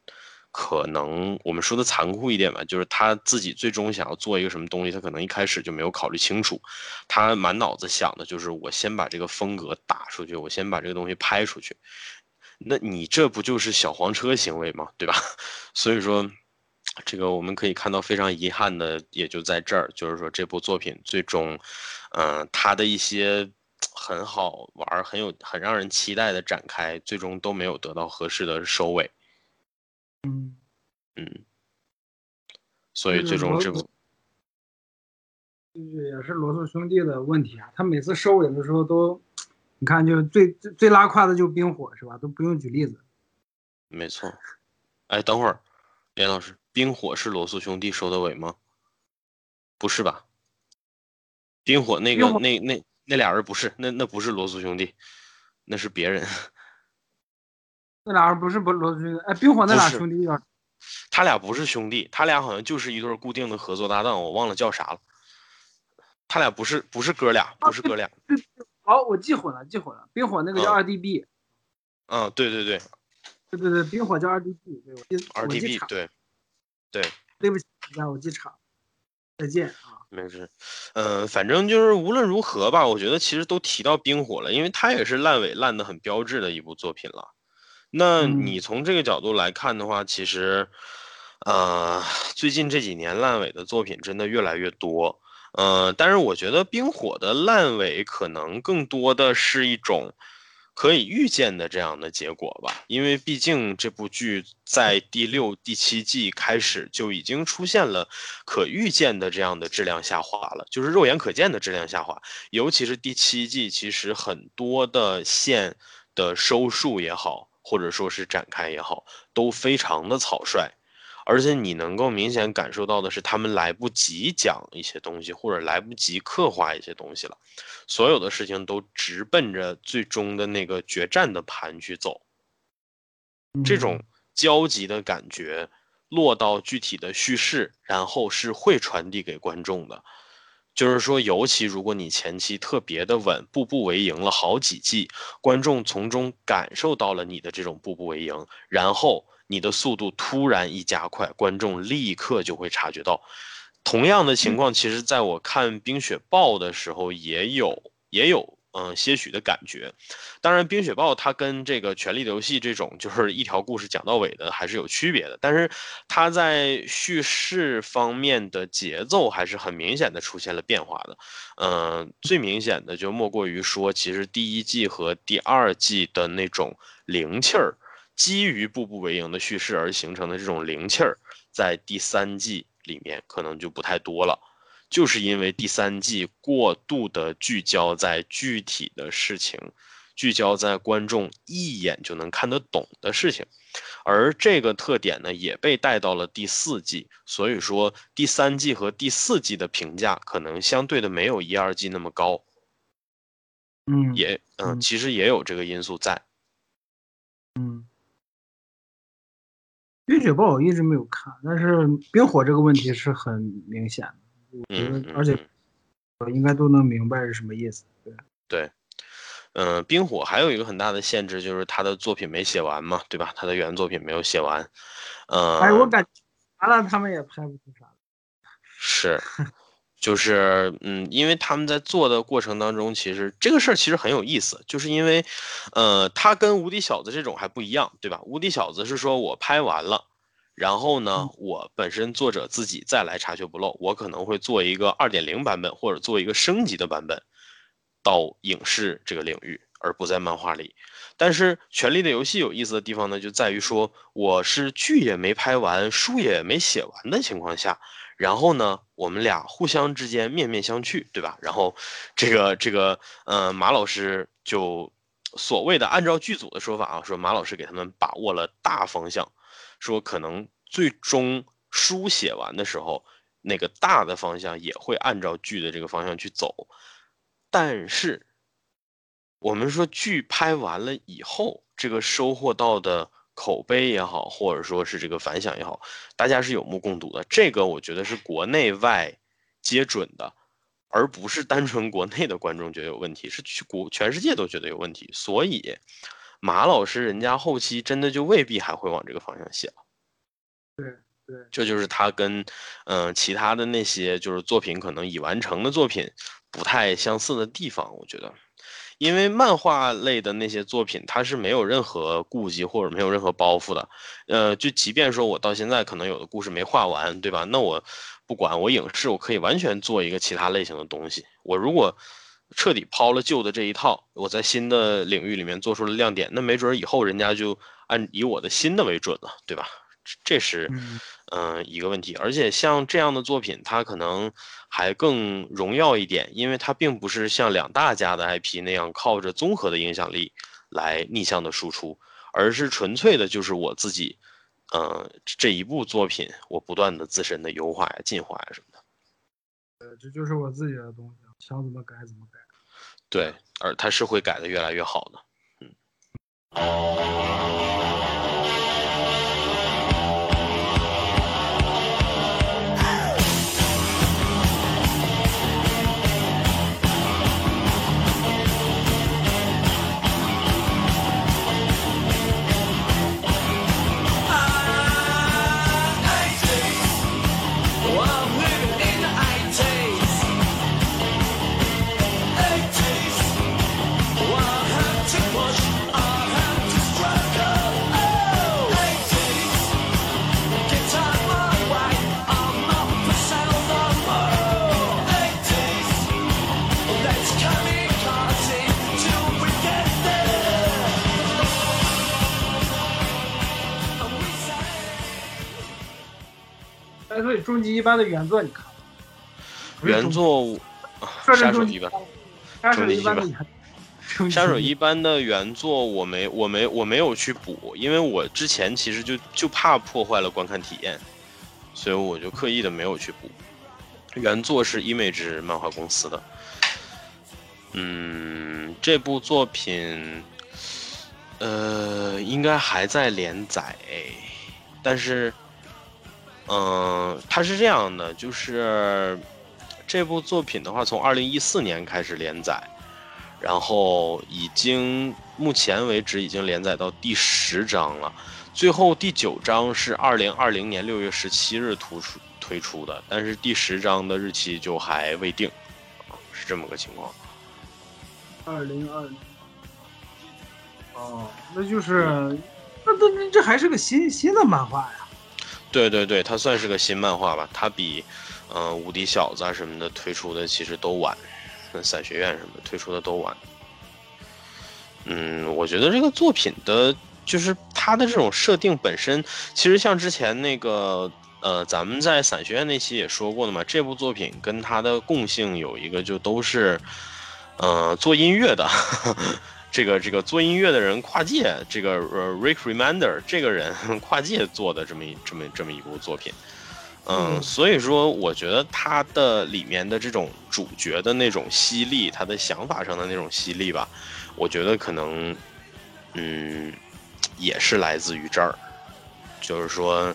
可能，我们说的残酷一点吧，就是他自己最终想要做一个什么东西，他可能一开始就没有考虑清楚，他满脑子想的就是我先把这个风格打出去，我先把这个东西拍出去。那你这不就是小黄车行为吗？对吧？所以说这个我们可以看到非常遗憾的也就在这儿，就是说这部作品最终嗯、呃，它的一些很好玩很有很让人期待的展开最终都没有得到合适的收尾。嗯嗯，所以最终这部就是也是罗素兄弟的问题啊，他每次收尾的时候都你看就最最拉胯的就是冰火是吧，都不用举例子。没错。哎，等会儿连老师，冰火是罗素兄弟收的尾吗？不是吧？冰火那个那那那俩人不是，那那不是罗素兄弟，那是别人。那俩人不是不罗素兄弟，哎，冰火那俩兄弟啊，他俩不是兄弟，他俩好像就是一对固定的合作搭档，我忘了叫啥了。他俩不是不是哥俩，不是哥俩。好、啊哦，我记混了，记混了。冰火那个叫 R D B。嗯，嗯对对对。对对对，冰火叫 R D B， 对我记 R D B， 对，对，对不起，我记差，再见啊，没事，呃，反正就是无论如何吧，我觉得其实都提到冰火了，因为它也是烂尾烂的很标志的一部作品了。那你从这个角度来看的话，其实，呃，最近这几年烂尾的作品真的越来越多，呃，但是我觉得冰火的烂尾可能更多的是一种可以预见的这样的结果吧，因为毕竟这部剧在第六、第七季开始就已经出现了可预见的这样的质量下滑了，就是肉眼可见的质量下滑。尤其是第七季，其实很多的线的收束也好，或者说是展开也好，都非常的草率。而且你能够明显感受到的是，他们来不及讲一些东西，或者来不及刻画一些东西了，所有的事情都直奔着最终的那个决战的盘去走。这种焦急的感觉落到具体的叙事，然后是会传递给观众的。就是说，尤其如果你前期特别的稳，步步为营了好几季，观众从中感受到了你的这种步步为营，然后你的速度突然一加快，观众立刻就会察觉到。同样的情况，其实在我看《冰雪暴》的时候也有也有嗯、呃、些许的感觉。当然，《冰雪暴》它跟这个《权力的游戏》这种就是一条故事讲到尾的还是有区别的，但是它在叙事方面的节奏还是很明显的出现了变化的。嗯、呃，最明显的就莫过于说，其实第一季和第二季的那种灵气儿。基于步步为营的叙事而形成的这种灵气儿，在第三季里面可能就不太多了，就是因为第三季过度的聚焦在具体的事情，聚焦在观众一眼就能看得懂的事情，而这个特点呢也被带到了第四季，所以说第三季和第四季的评价可能相对的没有一二季那么高。嗯，也嗯、呃，其实也有这个因素在。嗯。冰雪暴我一直没有看，但是冰火这个问题是很明显的，我觉得，而且我应该都能明白是什么意思。对对，嗯、呃，冰火还有一个很大的限制就是他的作品没写完嘛，对吧？他的原作品没有写完，嗯、呃，哎，我感觉完了他们也拍不出啥。是。就是嗯，因为他们在做的过程当中，其实这个事儿其实很有意思，就是因为，呃，他跟无敌小子这种还不一样，对吧？无敌小子是说我拍完了，然后呢，我本身作者自己再来查缺补漏，我可能会做一个 二点零 版本或者做一个升级的版本到影视这个领域，而不在漫画里。但是《权力的游戏》有意思的地方呢，就在于说我是剧也没拍完，书也没写完的情况下。然后呢我们俩互相之间面面相觑，对吧？然后这个这个呃马老师就所谓的按照剧组的说法啊，说马老师给他们把握了大方向，说可能最终书写完的时候那个大的方向也会按照剧的这个方向去走。但是我们说剧拍完了以后，这个收获到的口碑也好，或者说是这个反响也好，大家是有目共睹的。这个我觉得是国内外皆准的，而不是单纯国内的观众觉得有问题，是全世界都觉得有问题。所以马老师人家后期真的就未必还会往这个方向写了。对对，这就是他跟嗯、呃、其他的那些就是作品可能已完成的作品不太相似的地方，我觉得。因为漫画类的那些作品它是没有任何顾忌或者没有任何包袱的，呃，就即便说我到现在可能有的故事没画完，对吧？那我不管，我影视我可以完全做一个其他类型的东西。我如果彻底抛了旧的这一套，我在新的领域里面做出了亮点，那没准以后人家就按以我的新的为准了，对吧？这是嗯、呃、一个问题。而且像这样的作品它可能还更荣耀一点，因为它并不是像两大家的 I P 那样靠着综合的影响力来逆向的输出，而是纯粹的就是我自己嗯、呃、这一部作品我不断的自身的优化呀进化呀什么的，呃这就是我自己的东西，想怎么改怎么改。对，而它是会改的越来越好的。嗯所以终极一班的原作你看原作杀手一班杀手一班杀手一班的原作我没我没我没有去补，因为我之前其实就就怕破坏了观看体验，所以我就刻意的没有去补。原作是 Image 漫画公司的，嗯，这部作品呃应该还在连载，但是嗯，它是这样的，就是这部作品的话，从二零一四年开始连载，然后已经目前为止已经连载到第十章了，最后第九章是二零二零年六月十七日推出推出的，但是第十章的日期就还未定，是这么个情况。二零二零，哦，那就是那那这还是个新新的漫画呀。对对对，它算是个新漫画吧，它比嗯、呃、无敌小子啊什么的推出的其实都晚，伞学院什么的推出的都晚。嗯，我觉得这个作品的就是它的这种设定本身，其实像之前那个呃咱们在伞学院那期也说过的嘛，这部作品跟它的共性有一个就都是呃做音乐的呵呵，这个这个做音乐的人跨界，这个 Rick Remender 这个人跨界做的这么一这么这么一部作品，嗯，所以说我觉得他的里面的这种主角的那种犀利，他的想法上的那种犀利吧，我觉得可能，嗯，也是来自于这儿，就是说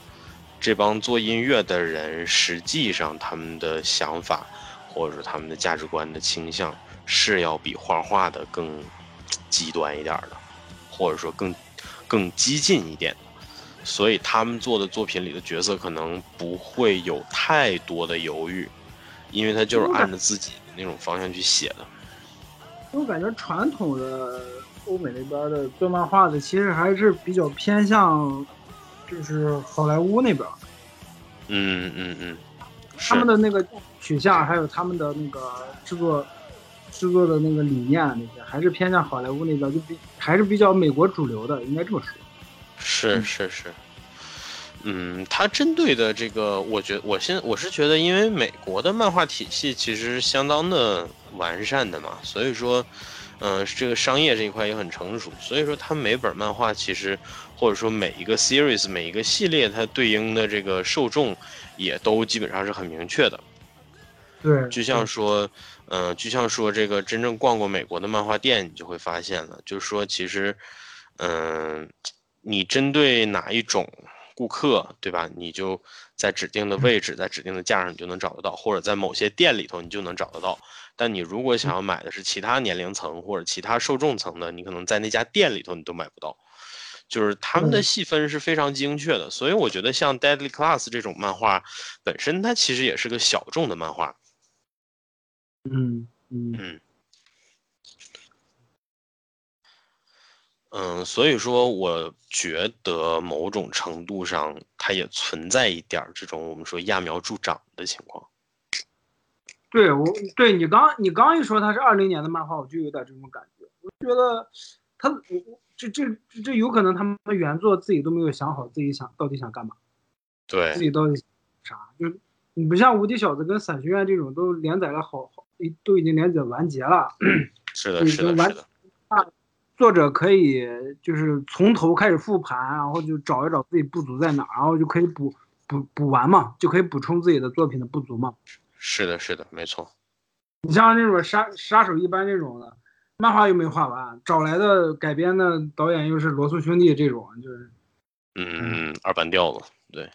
这帮做音乐的人实际上他们的想法或者说他们的价值观的倾向是要比画画的更极端一点的，或者说更更激进一点，所以他们做的作品里的角色可能不会有太多的犹豫，因为他就是按着自己的那种方向去写的。我感觉传统的欧美那边的做漫画的其实还是比较偏向就是好莱坞那边，嗯嗯嗯，他们的那个取向还有他们的那个制作制作的那个理念，那些还是偏向好莱坞那边，就比还是比较美国主流的，应该这么说。是是是，嗯，它针对的这个，我觉得我现我是觉得，因为美国的漫画体系其实相当的完善的嘛，所以说，嗯、呃，这个商业这一块也很成熟，所以说它每本漫画其实，或者说每一个 series 每一个系列，它对应的这个受众也都基本上是很明确的。对，就像说，嗯、呃，就像说这个真正逛过美国的漫画店，你就会发现了，就是说其实，嗯、呃，你针对哪一种顾客，对吧？你就在指定的位置，在指定的架上，你就能找得到，或者在某些店里头，你就能找得到。但你如果想要买的是其他年龄层或者其他受众层的，你可能在那家店里头你都买不到。就是他们的细分是非常精确的，所以我觉得像 Deadly Class 这种漫画本身，它其实也是个小众的漫画。嗯嗯嗯。嗯，所以说我觉得某种程度上，它也存在一点这种我们说揠苗助长的情况。对，我对你刚你刚一说它是二零年的漫画，我就有点这种感觉。我觉得它我这这这有可能他们原作自己都没有想好自己想到底想干嘛，对，自己到底想啥？就你不像无敌小子跟伞学院这种都连载了好好，都已经连载完结了。是的，是的，是的。作者可以就是从头开始复盘，然后就找一找自己不足在哪，然后就可以补补补完嘛，就可以补充自己的作品的不足嘛。是的，是的，没错。你像那种杀杀手一般这种的，漫画又没画完，找来的改编的导演又是罗素兄弟这种，就是嗯二板调子，对，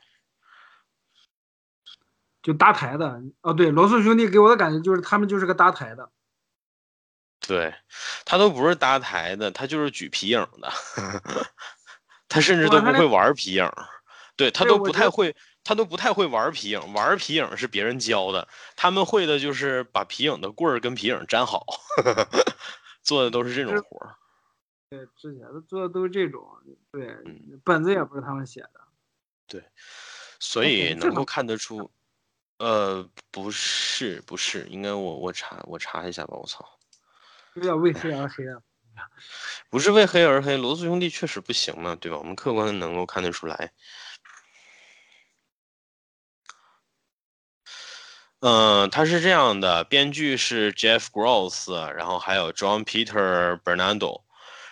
就搭台的。哦，对，罗素兄弟给我的感觉就是他们就是个搭台的。对，他都不是搭台的，他就是举皮影的，他甚至都不会玩皮影，对他都不太会，他都不太会玩皮影，玩皮影是别人教的，他们会的就是把皮影的棍儿跟皮影粘好，做的都是这种活儿。对，之前的做的都是这种，对、嗯，本子也不是他们写的。对，所以能够看得出，呃，不是不是，应该我我查我查一下吧，我操。不要为黑而黑啊！不是为黑而黑，罗素兄弟确实不行嘛，对吧？我们客观的能够看得出来。嗯、呃，他是这样的，编剧是 Jeff Gross， 然后还有 John Peter Bernardo，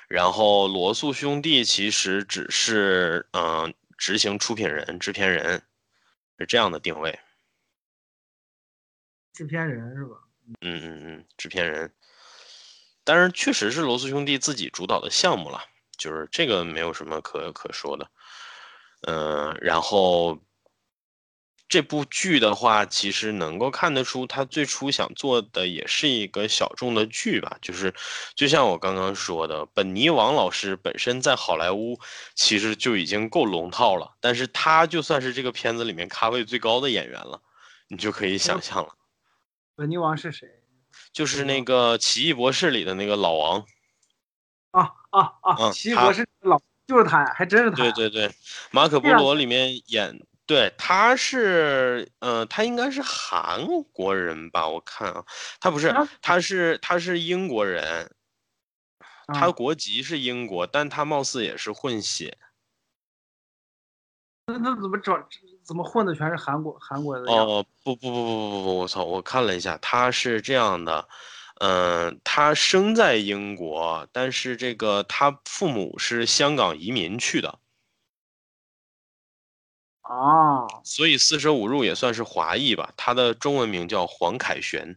然后罗素兄弟其实只是嗯、呃、执行出品人、制片人是这样的定位。制片人是吧？嗯嗯嗯，制片人。但是确实是罗素兄弟自己主导的项目了，就是这个没有什么可可说的。嗯、呃，然后这部剧的话，其实能够看得出他最初想做的也是一个小众的剧吧，就是就像我刚刚说的，本尼王老师本身在好莱坞其实就已经够龙套了，但是他就算是这个片子里面咖位最高的演员了，你就可以想象了。本尼王是谁？就是那个奇异博士里的那个老王啊啊啊！奇异博士老就是他，还真是他。对对对，马可波罗里面演，对，他是呃，他应该是韩国人吧？我看啊，他不是，他是他是英国人，他国籍是英国，但他貌似也是混血。那那怎么找？怎么混的全是韩国韩国的？哦，不不不不不不！我操！我看了一下，他是这样的，嗯、呃，他生在英国，但是这个他父母是香港移民去的，哦，所以四舍五入也算是华裔吧。他的中文名叫黄凯旋。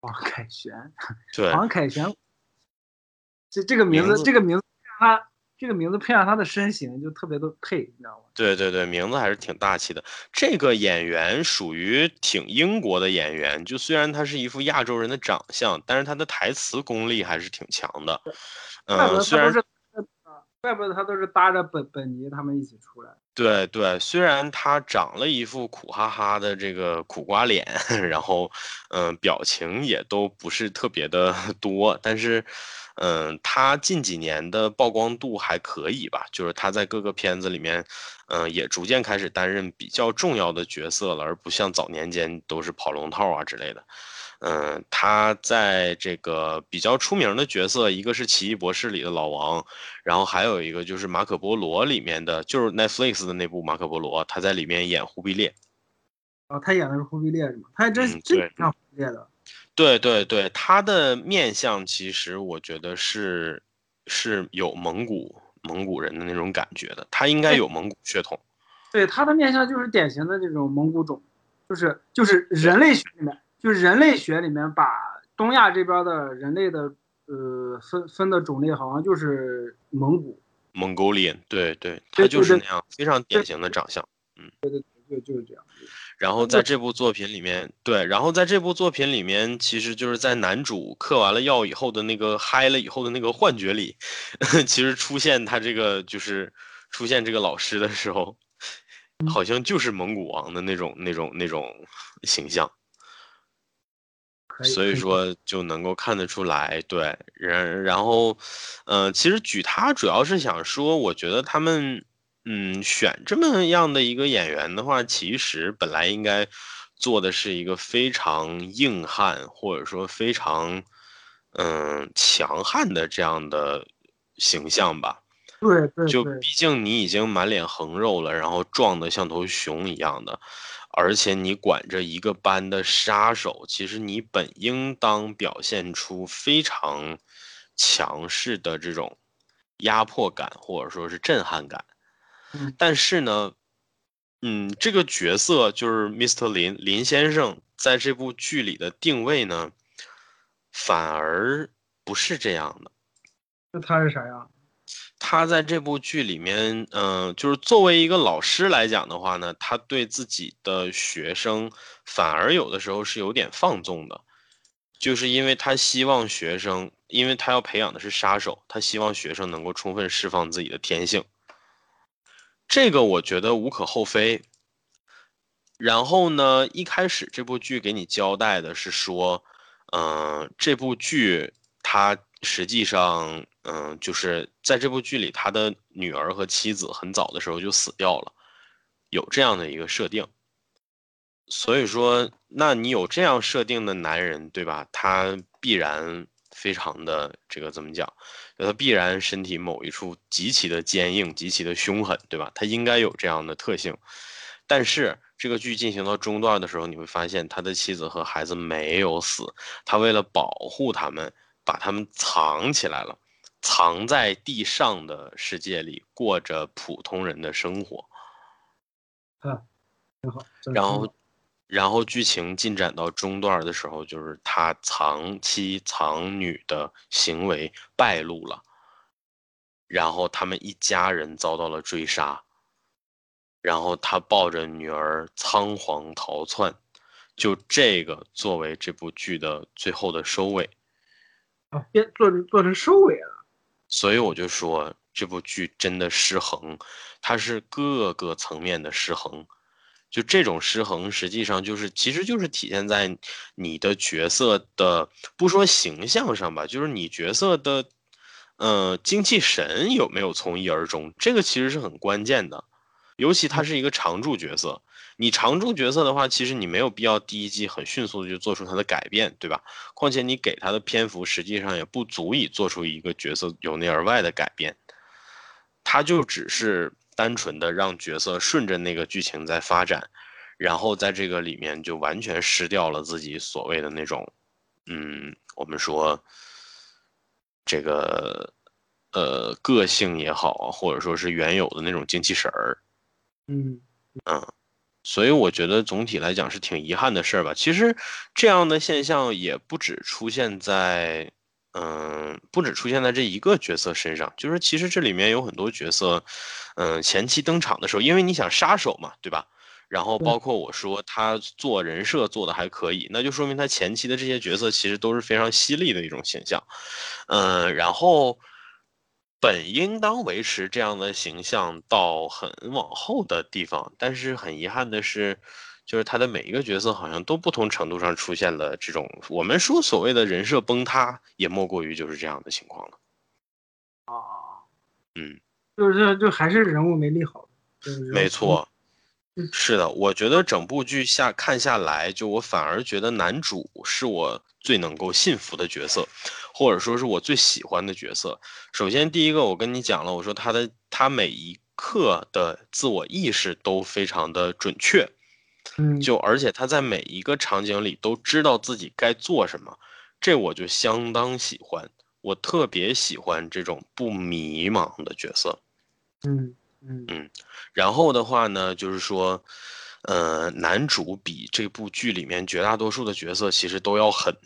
黄凯旋，对，黄凯旋，这这个名字，这个名字他。这个名字配上他的身形就特别的配，你知道吗？对对对，名字还是挺大气的。这个演员属于挺英国的演员，就虽然他是一副亚洲人的长相，但是他的台词功力还是挺强的。嗯，虽然怪不得他都是搭着本本尼他们一起出来。对对，虽然他长了一副苦哈哈的这个苦瓜脸，然后嗯、呃，表情也都不是特别的多，但是。嗯，他近几年的曝光度还可以吧，就是他在各个片子里面，嗯、呃，也逐渐开始担任比较重要的角色了，而不像早年间都是跑龙套啊之类的。嗯、呃，他在这个比较出名的角色，一个是《奇异博士》里的老王，然后还有一个就是《马可波罗》里面的，就是 Netflix 的那部《马可波罗》，他在里面演忽必烈。哦，他演的是忽必烈是吗？他还真、嗯、真演忽必烈的。对对对，他的面相其实我觉得是是有蒙古蒙古人的那种感觉的，他应该有蒙古血统。对，他的面相就是典型的这种蒙古种，就是就是人类学里面，就是人类学里面把东亚这边的人类的呃分分的种类好像就是蒙古 Mongolian， 对对，他就是那样非常典型的长相，嗯，对对对，就是这样。然后在这部作品里面，对，然后在这部作品里面，其实就是在男主嗑完了药以后的那个嗨了以后的那个幻觉里，其实出现他这个就是出现这个老师的时候，好像就是蒙古王的那种那种那种形象，所以说就能够看得出来，对，然然后，呃，其实举他主要是想说，我觉得他们。嗯，选这么样的一个演员的话，其实本来应该做的是一个非常硬汉，或者说非常嗯、呃、强悍的这样的形象吧。对对，就毕竟你已经满脸横肉了，然后壮得像头熊一样的，而且你管着一个班的杀手，其实你本应当表现出非常强势的这种压迫感，或者说是震撼感。但是呢，嗯，这个角色就是 mister 林林先生在这部剧里的定位呢，反而不是这样的。那他是啥样？他在这部剧里面，嗯、呃，就是作为一个老师来讲的话呢，他对自己的学生反而有的时候是有点放纵的，就是因为他希望学生，因为他要培养的是杀手，他希望学生能够充分释放自己的天性。这个我觉得无可厚非。然后呢，一开始这部剧给你交代的是说，嗯、呃，这部剧它实际上，嗯、呃，就是在这部剧里，他的女儿和妻子很早的时候就死掉了，有这样的一个设定。所以说，那你有这样设定的男人，对吧？他必然非常的这个怎么讲？他必然身体某一处极其的坚硬，极其的凶狠，对吧？他应该有这样的特性。但是这个剧进行到中段的时候，你会发现他的妻子和孩子没有死，他为了保护他们，把他们藏起来了，藏在地上的世界里，过着普通人的生活。啊，挺好。然后。然后剧情进展到中段的时候，就是他藏妻藏女的行为败露了，然后他们一家人遭到了追杀，然后他抱着女儿仓皇逃窜，就这个作为这部剧的最后的收尾。啊，别做做成收尾了。所以我就说这部剧真的失衡，它是各个层面的失衡。就这种失衡实际上就是其实就是体现在你的角色的不说形象上吧，就是你角色的呃精气神有没有从一而终，这个其实是很关键的。尤其他是一个常驻角色，你常驻角色的话，其实你没有必要第一季很迅速的就做出他的改变，对吧？况且你给他的篇幅实际上也不足以做出一个角色由内而外的改变，他就只是单纯的让角色顺着那个剧情在发展，然后在这个里面就完全失掉了自己所谓的那种，嗯，我们说这个呃个性也好，或者说是原有的那种精气神儿，嗯嗯，所以我觉得总体来讲是挺遗憾的事儿吧。其实这样的现象也不只出现在。嗯，不只出现在这一个角色身上，就是其实这里面有很多角色，嗯，前期登场的时候，因为你想杀手嘛，对吧？然后包括我说他做人设做的还可以，那就说明他前期的这些角色其实都是非常犀利的一种形象，嗯，然后本应当维持这样的形象到很往后的地方，但是很遗憾的是。就是他的每一个角色好像都不同程度上出现了这种我们说所谓的人设崩塌，也莫过于就是这样的情况了。啊，嗯，就是就还是人物没立好，就是、没错，是的，我觉得整部剧下看下来，就我反而觉得男主是我最能够信服的角色，或者说是我最喜欢的角色。首先第一个我跟你讲了，我说他的他每一刻的自我意识都非常的准确，就而且他在每一个场景里都知道自己该做什么，这我就相当喜欢，我特别喜欢这种不迷茫的角色。嗯嗯，然后的话呢，就是说，呃，男主比这部剧里面绝大多数的角色其实都要狠，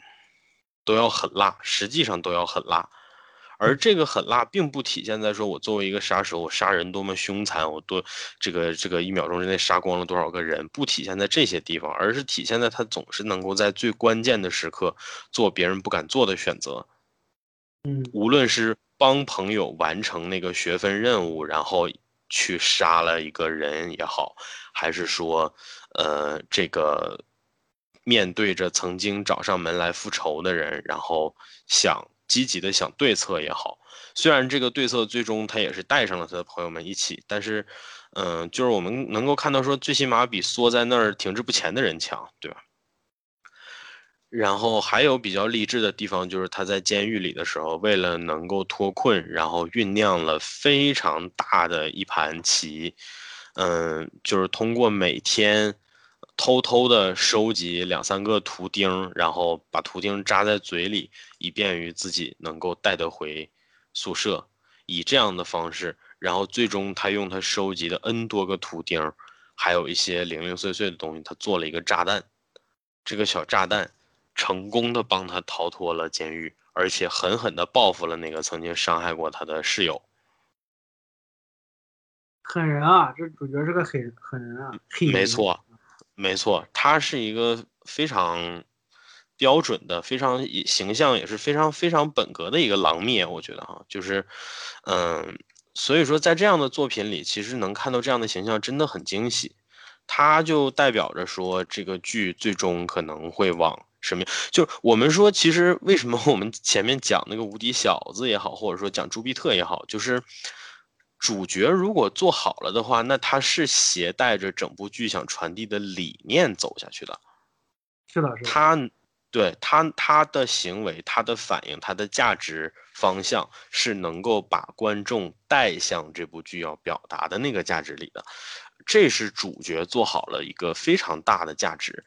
都要狠辣，实际上都要狠辣。而这个狠辣并不体现在说我作为一个杀手，我杀人多么凶残，我多这个这个一秒钟之内杀光了多少个人，不体现在这些地方，而是体现在他总是能够在最关键的时刻做别人不敢做的选择。嗯，无论是帮朋友完成那个学分任务，然后去杀了一个人也好，还是说呃这个面对着曾经找上门来复仇的人，然后想积极的想对策也好，虽然这个对策最终他也是带上了他的朋友们一起，但是嗯、呃、就是我们能够看到说最起码比缩在那儿停滞不前的人强，对吧？然后还有比较励志的地方，就是他在监狱里的时候，为了能够脱困，然后酝酿了非常大的一盘棋，嗯，就是通过每天偷偷的收集两三个图钉，然后把图钉扎在嘴里，以便于自己能够带得回宿舍，以这样的方式，然后最终他用他收集的 N 多个图钉，还有一些零零碎碎的东西，他做了一个炸弹，这个小炸弹成功的帮他逃脱了监狱，而且狠狠的报复了那个曾经伤害过他的室友。狠人啊，这主角是个狠狠人啊，没错没错，他是一个非常标准的，非常形象，也是非常非常本格的一个狼灭，我觉得哈，就是嗯，所以说在这样的作品里其实能看到这样的形象真的很惊喜，他就代表着说这个剧最终可能会往什么？就是我们说，其实为什么我们前面讲那个无敌小子也好，或者说讲朱庇特也好，就是主角如果做好了的话，那他是携带着整部剧想传递的理念走下去的。是的，是的。他对他他的行为、他的反应、他的价值方向是能够把观众带向这部剧要表达的那个价值里的，这是主角做好了一个非常大的价值。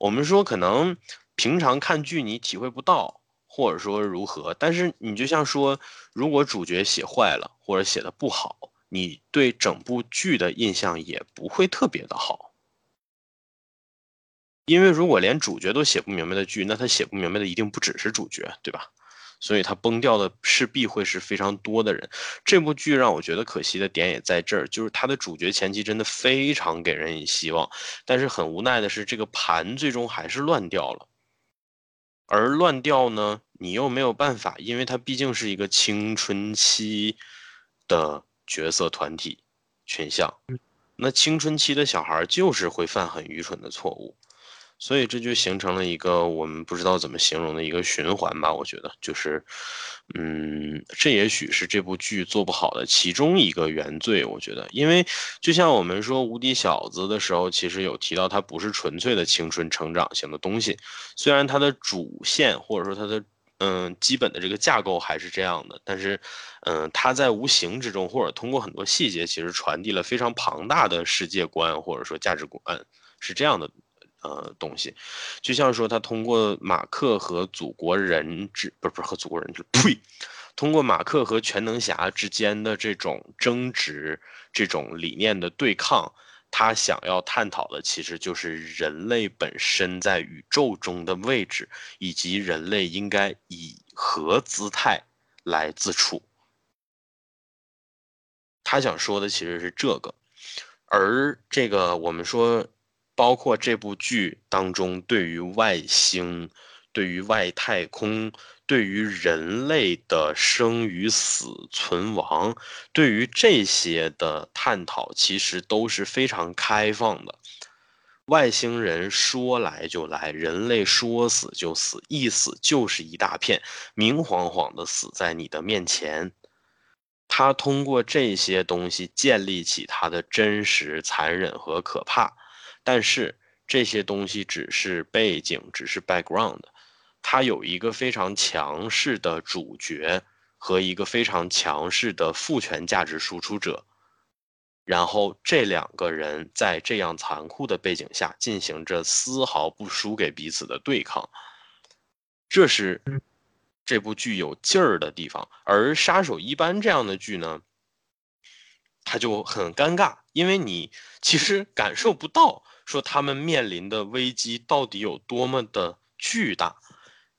我们说可能平常看剧你体会不到，或者说如何，但是你就像说如果主角写坏了或者写的不好，你对整部剧的印象也不会特别的好，因为如果连主角都写不明白的剧，那他写不明白的一定不只是主角，对吧？所以他崩掉的势必会是非常多的人。这部剧让我觉得可惜的点也在这儿，就是他的主角前期真的非常给人以希望，但是很无奈的是这个盘最终还是乱掉了，而乱掉呢，你又没有办法，因为它毕竟是一个青春期的角色团体群像，那青春期的小孩就是会犯很愚蠢的错误，所以这就形成了一个我们不知道怎么形容的一个循环吧。我觉得就是，嗯，这也许是这部剧做不好的其中一个原罪。我觉得，因为就像我们说《无敌小子》的时候，其实有提到它不是纯粹的青春成长型的东西，虽然它的主线或者说它的嗯基本的这个架构还是这样的，但是嗯它在无形之中或者通过很多细节，其实传递了非常庞大的世界观或者说价值观，是这样的。呃，东西，就像说他通过马克和祖国人质，不是不是和祖国人质，呸，通过马克和全能侠之间的这种争执，这种理念的对抗，他想要探讨的其实就是人类本身在宇宙中的位置，以及人类应该以何姿态来自处。他想说的其实是这个，而这个我们说。包括这部剧当中对于外星、对于外太空、对于人类的生与死、存亡，对于这些的探讨其实都是非常开放的。外星人说来就来，人类说死就死，一死就是一大片，明晃晃的死在你的面前。他通过这些东西建立起他的真实、残忍和可怕，但是这些东西只是背景，只是 background。他有一个非常强势的主角和一个非常强势的父权价值输出者，然后这两个人在这样残酷的背景下进行着丝毫不输给彼此的对抗，这是这部剧有劲儿的地方。而杀手一般这样的剧呢，它就很尴尬，因为你其实感受不到说他们面临的危机到底有多么的巨大，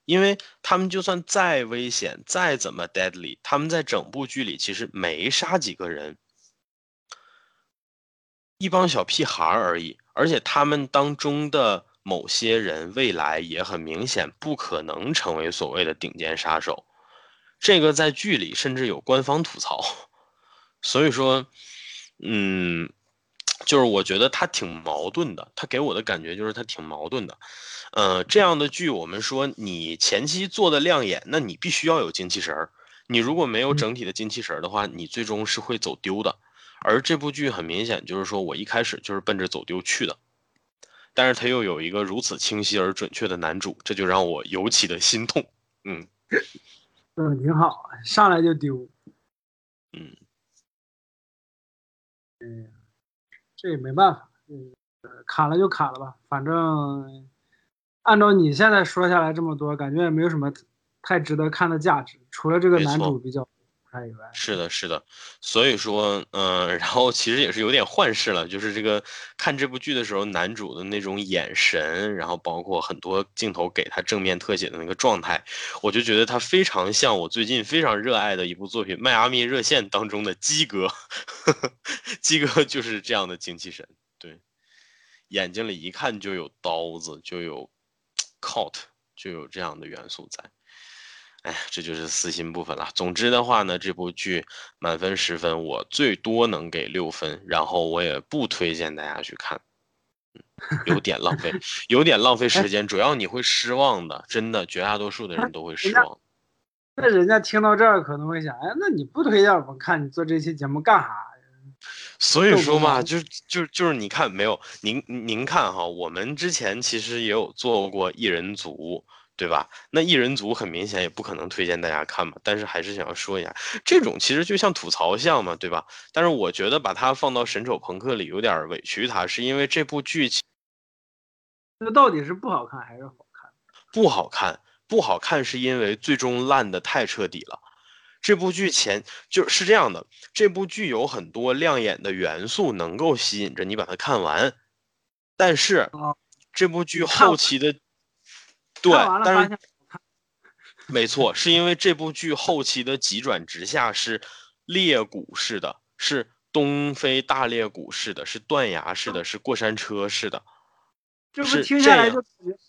因为他们就算再危险再怎么 deadly， 他们在整部剧里其实没杀几个人，一帮小屁孩而已。而且他们当中的某些人未来也很明显不可能成为所谓的顶尖杀手，这个在剧里甚至有官方吐槽。所以说嗯，就是我觉得它挺矛盾的，它给我的感觉就是它挺矛盾的。呃，这样的剧我们说你前期做的亮眼，那你必须要有精气神儿。你如果没有整体的精气神儿的话，你最终是会走丢的。而这部剧很明显就是说我一开始就是奔着走丢去的，但是它又有一个如此清晰而准确的男主，这就让我尤其的心痛。嗯嗯，挺好，上来就丢。嗯，哎呀，这也没办法，呃，砍了就砍了吧，反正按照你现在说下来这么多，感觉也没有什么太值得看的价值，除了这个男主比较他以外。是的，是的。所以说，嗯、呃，然后其实也是有点幻视了，就是这个看这部剧的时候，男主的那种眼神，然后包括很多镜头给他正面特写的那个状态，我就觉得他非常像我最近非常热爱的一部作品《迈阿密热线》当中的鸡哥。鸡哥就是这样的精气神，对，眼睛里一看就有刀子，就有 cult， 就有这样的元素在。哎，这就是私心部分了。总之的话呢，这部剧满分十分，我最多能给六分，然后我也不推荐大家去看，有点浪费，有点浪费时间，主要你会失望的，真的，绝大多数的人都会失望。那人家听到这儿可能会想，哎，那你不推荐我看，你做这期节目干啥？所以说嘛，就就就是你看没有，您您看哈，我们之前其实也有做过一人族，对吧？那一人族很明显也不可能推荐大家看嘛，但是还是想要说一下，这种其实就像吐槽像嘛，对吧？但是我觉得把它放到神丑朋克里有点委屈它，是因为这部剧那到底是不好看还是好看？不好看，不好看是因为最终烂得太彻底了。这部剧前就是这样的，这部剧有很多亮眼的元素能够吸引着你把它看完，但是这部剧后期的对，但是没错，是因为这部剧后期的急转直下是裂谷式的，是东非大裂谷式的，是断崖式的，是过山车式的。这不听下来就感觉，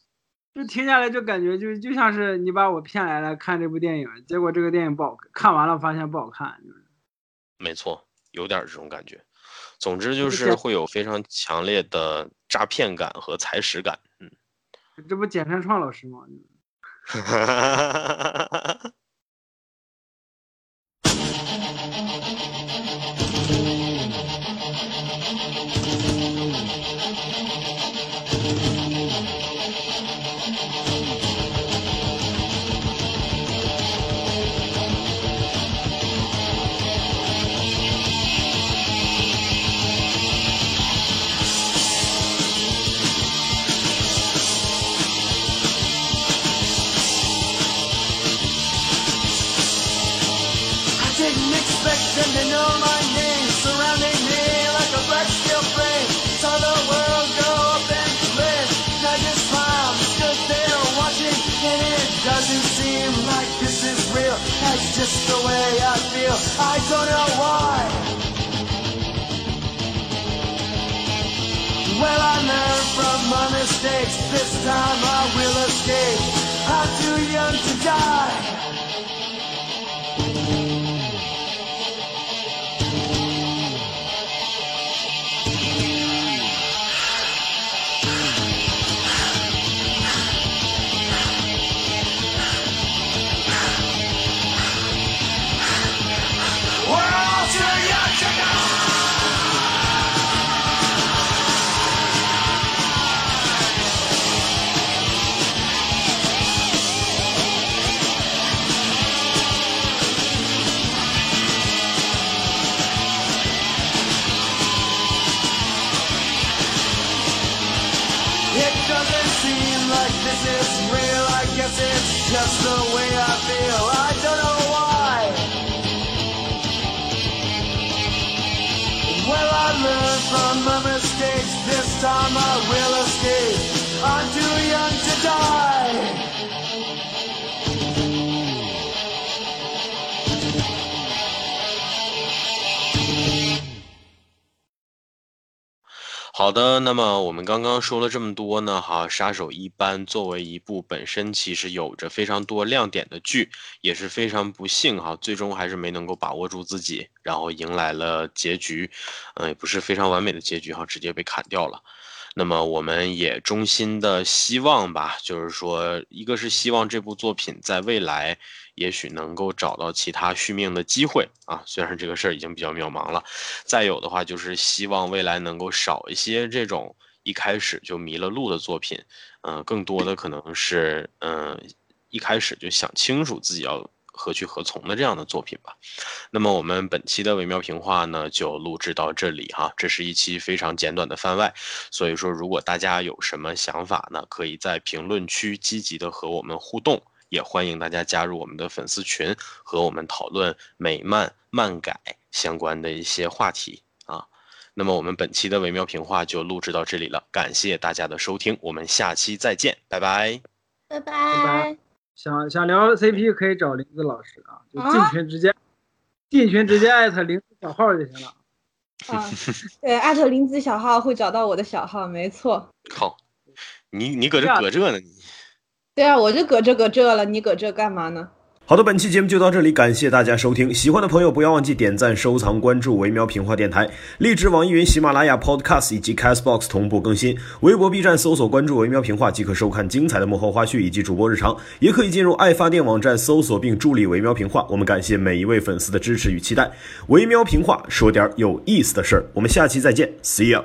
就听下来就感觉就就像是你把我骗来了看这部电影，结果这个电影不好看，完了发现不好看，就是。没错，有点这种感觉。总之就是会有非常强烈的诈骗感和踩屎感。嗯。这不简山创老师吗？They know my name, surrounding me like a black steel frame. Saw the world go up and flip, and I just smiled, stood there watching, and it doesn't seem like this is real. That's just the way I feel. I don't know why. Well, I learned from my mistakes. This time I will escape. I'm too young to die.Wow! this is real. I guess it's just the way I feel. I don't know why. Well, I learned from my mistakes. This time I will escape. I'm too young to die.好的，那么我们刚刚说了这么多呢，哈，杀手一班作为一部本身其实有着非常多亮点的剧，也是非常不幸哈，最终还是没能够把握住自己，然后迎来了结局，嗯、呃，也不是非常完美的结局哈，直接被砍掉了。那么我们也衷心的希望吧，就是说，一个是希望这部作品在未来也许能够找到其他续命的机会啊，虽然这个事儿已经比较渺茫了。再有的话就是希望未来能够少一些这种一开始就迷了路的作品，嗯、呃，更多的可能是嗯、呃、一开始就想清楚自己要何去何从的这样的作品吧。那么我们本期的微妙评话呢就录制到这里哈，这是一期非常简短的番外，所以说如果大家有什么想法呢，可以在评论区积极的和我们互动。也欢迎大家加入我们的粉丝群，和我们讨论美漫、漫改相关的一些话题啊。那么我们本期的微妙评话就录制到这里了，感谢大家的收听，我们下期再见，拜拜，拜拜。想想聊 C P 可以找林子老师啊，就进群直接、啊、进群直接艾特林子小号就行了。啊，对，艾特林子小号会找到我的小号，没错。靠，你你搁这搁这呢你。对啊，我就搁这搁这了，你搁这干嘛呢？好的，本期节目就到这里，感谢大家收听。喜欢的朋友不要忘记点赞、收藏、关注微妙评话电台，荔枝、网易云、喜马拉雅 Podcast 以及 Castbox 同步更新。微博、B 站搜索关注微妙评话即可收看精彩的幕后花絮以及主播日常，也可以进入爱发电网站搜索并助力微妙评话。我们感谢每一位粉丝的支持与期待。微妙评话说点有意思的事儿，我们下期再见 ，See you。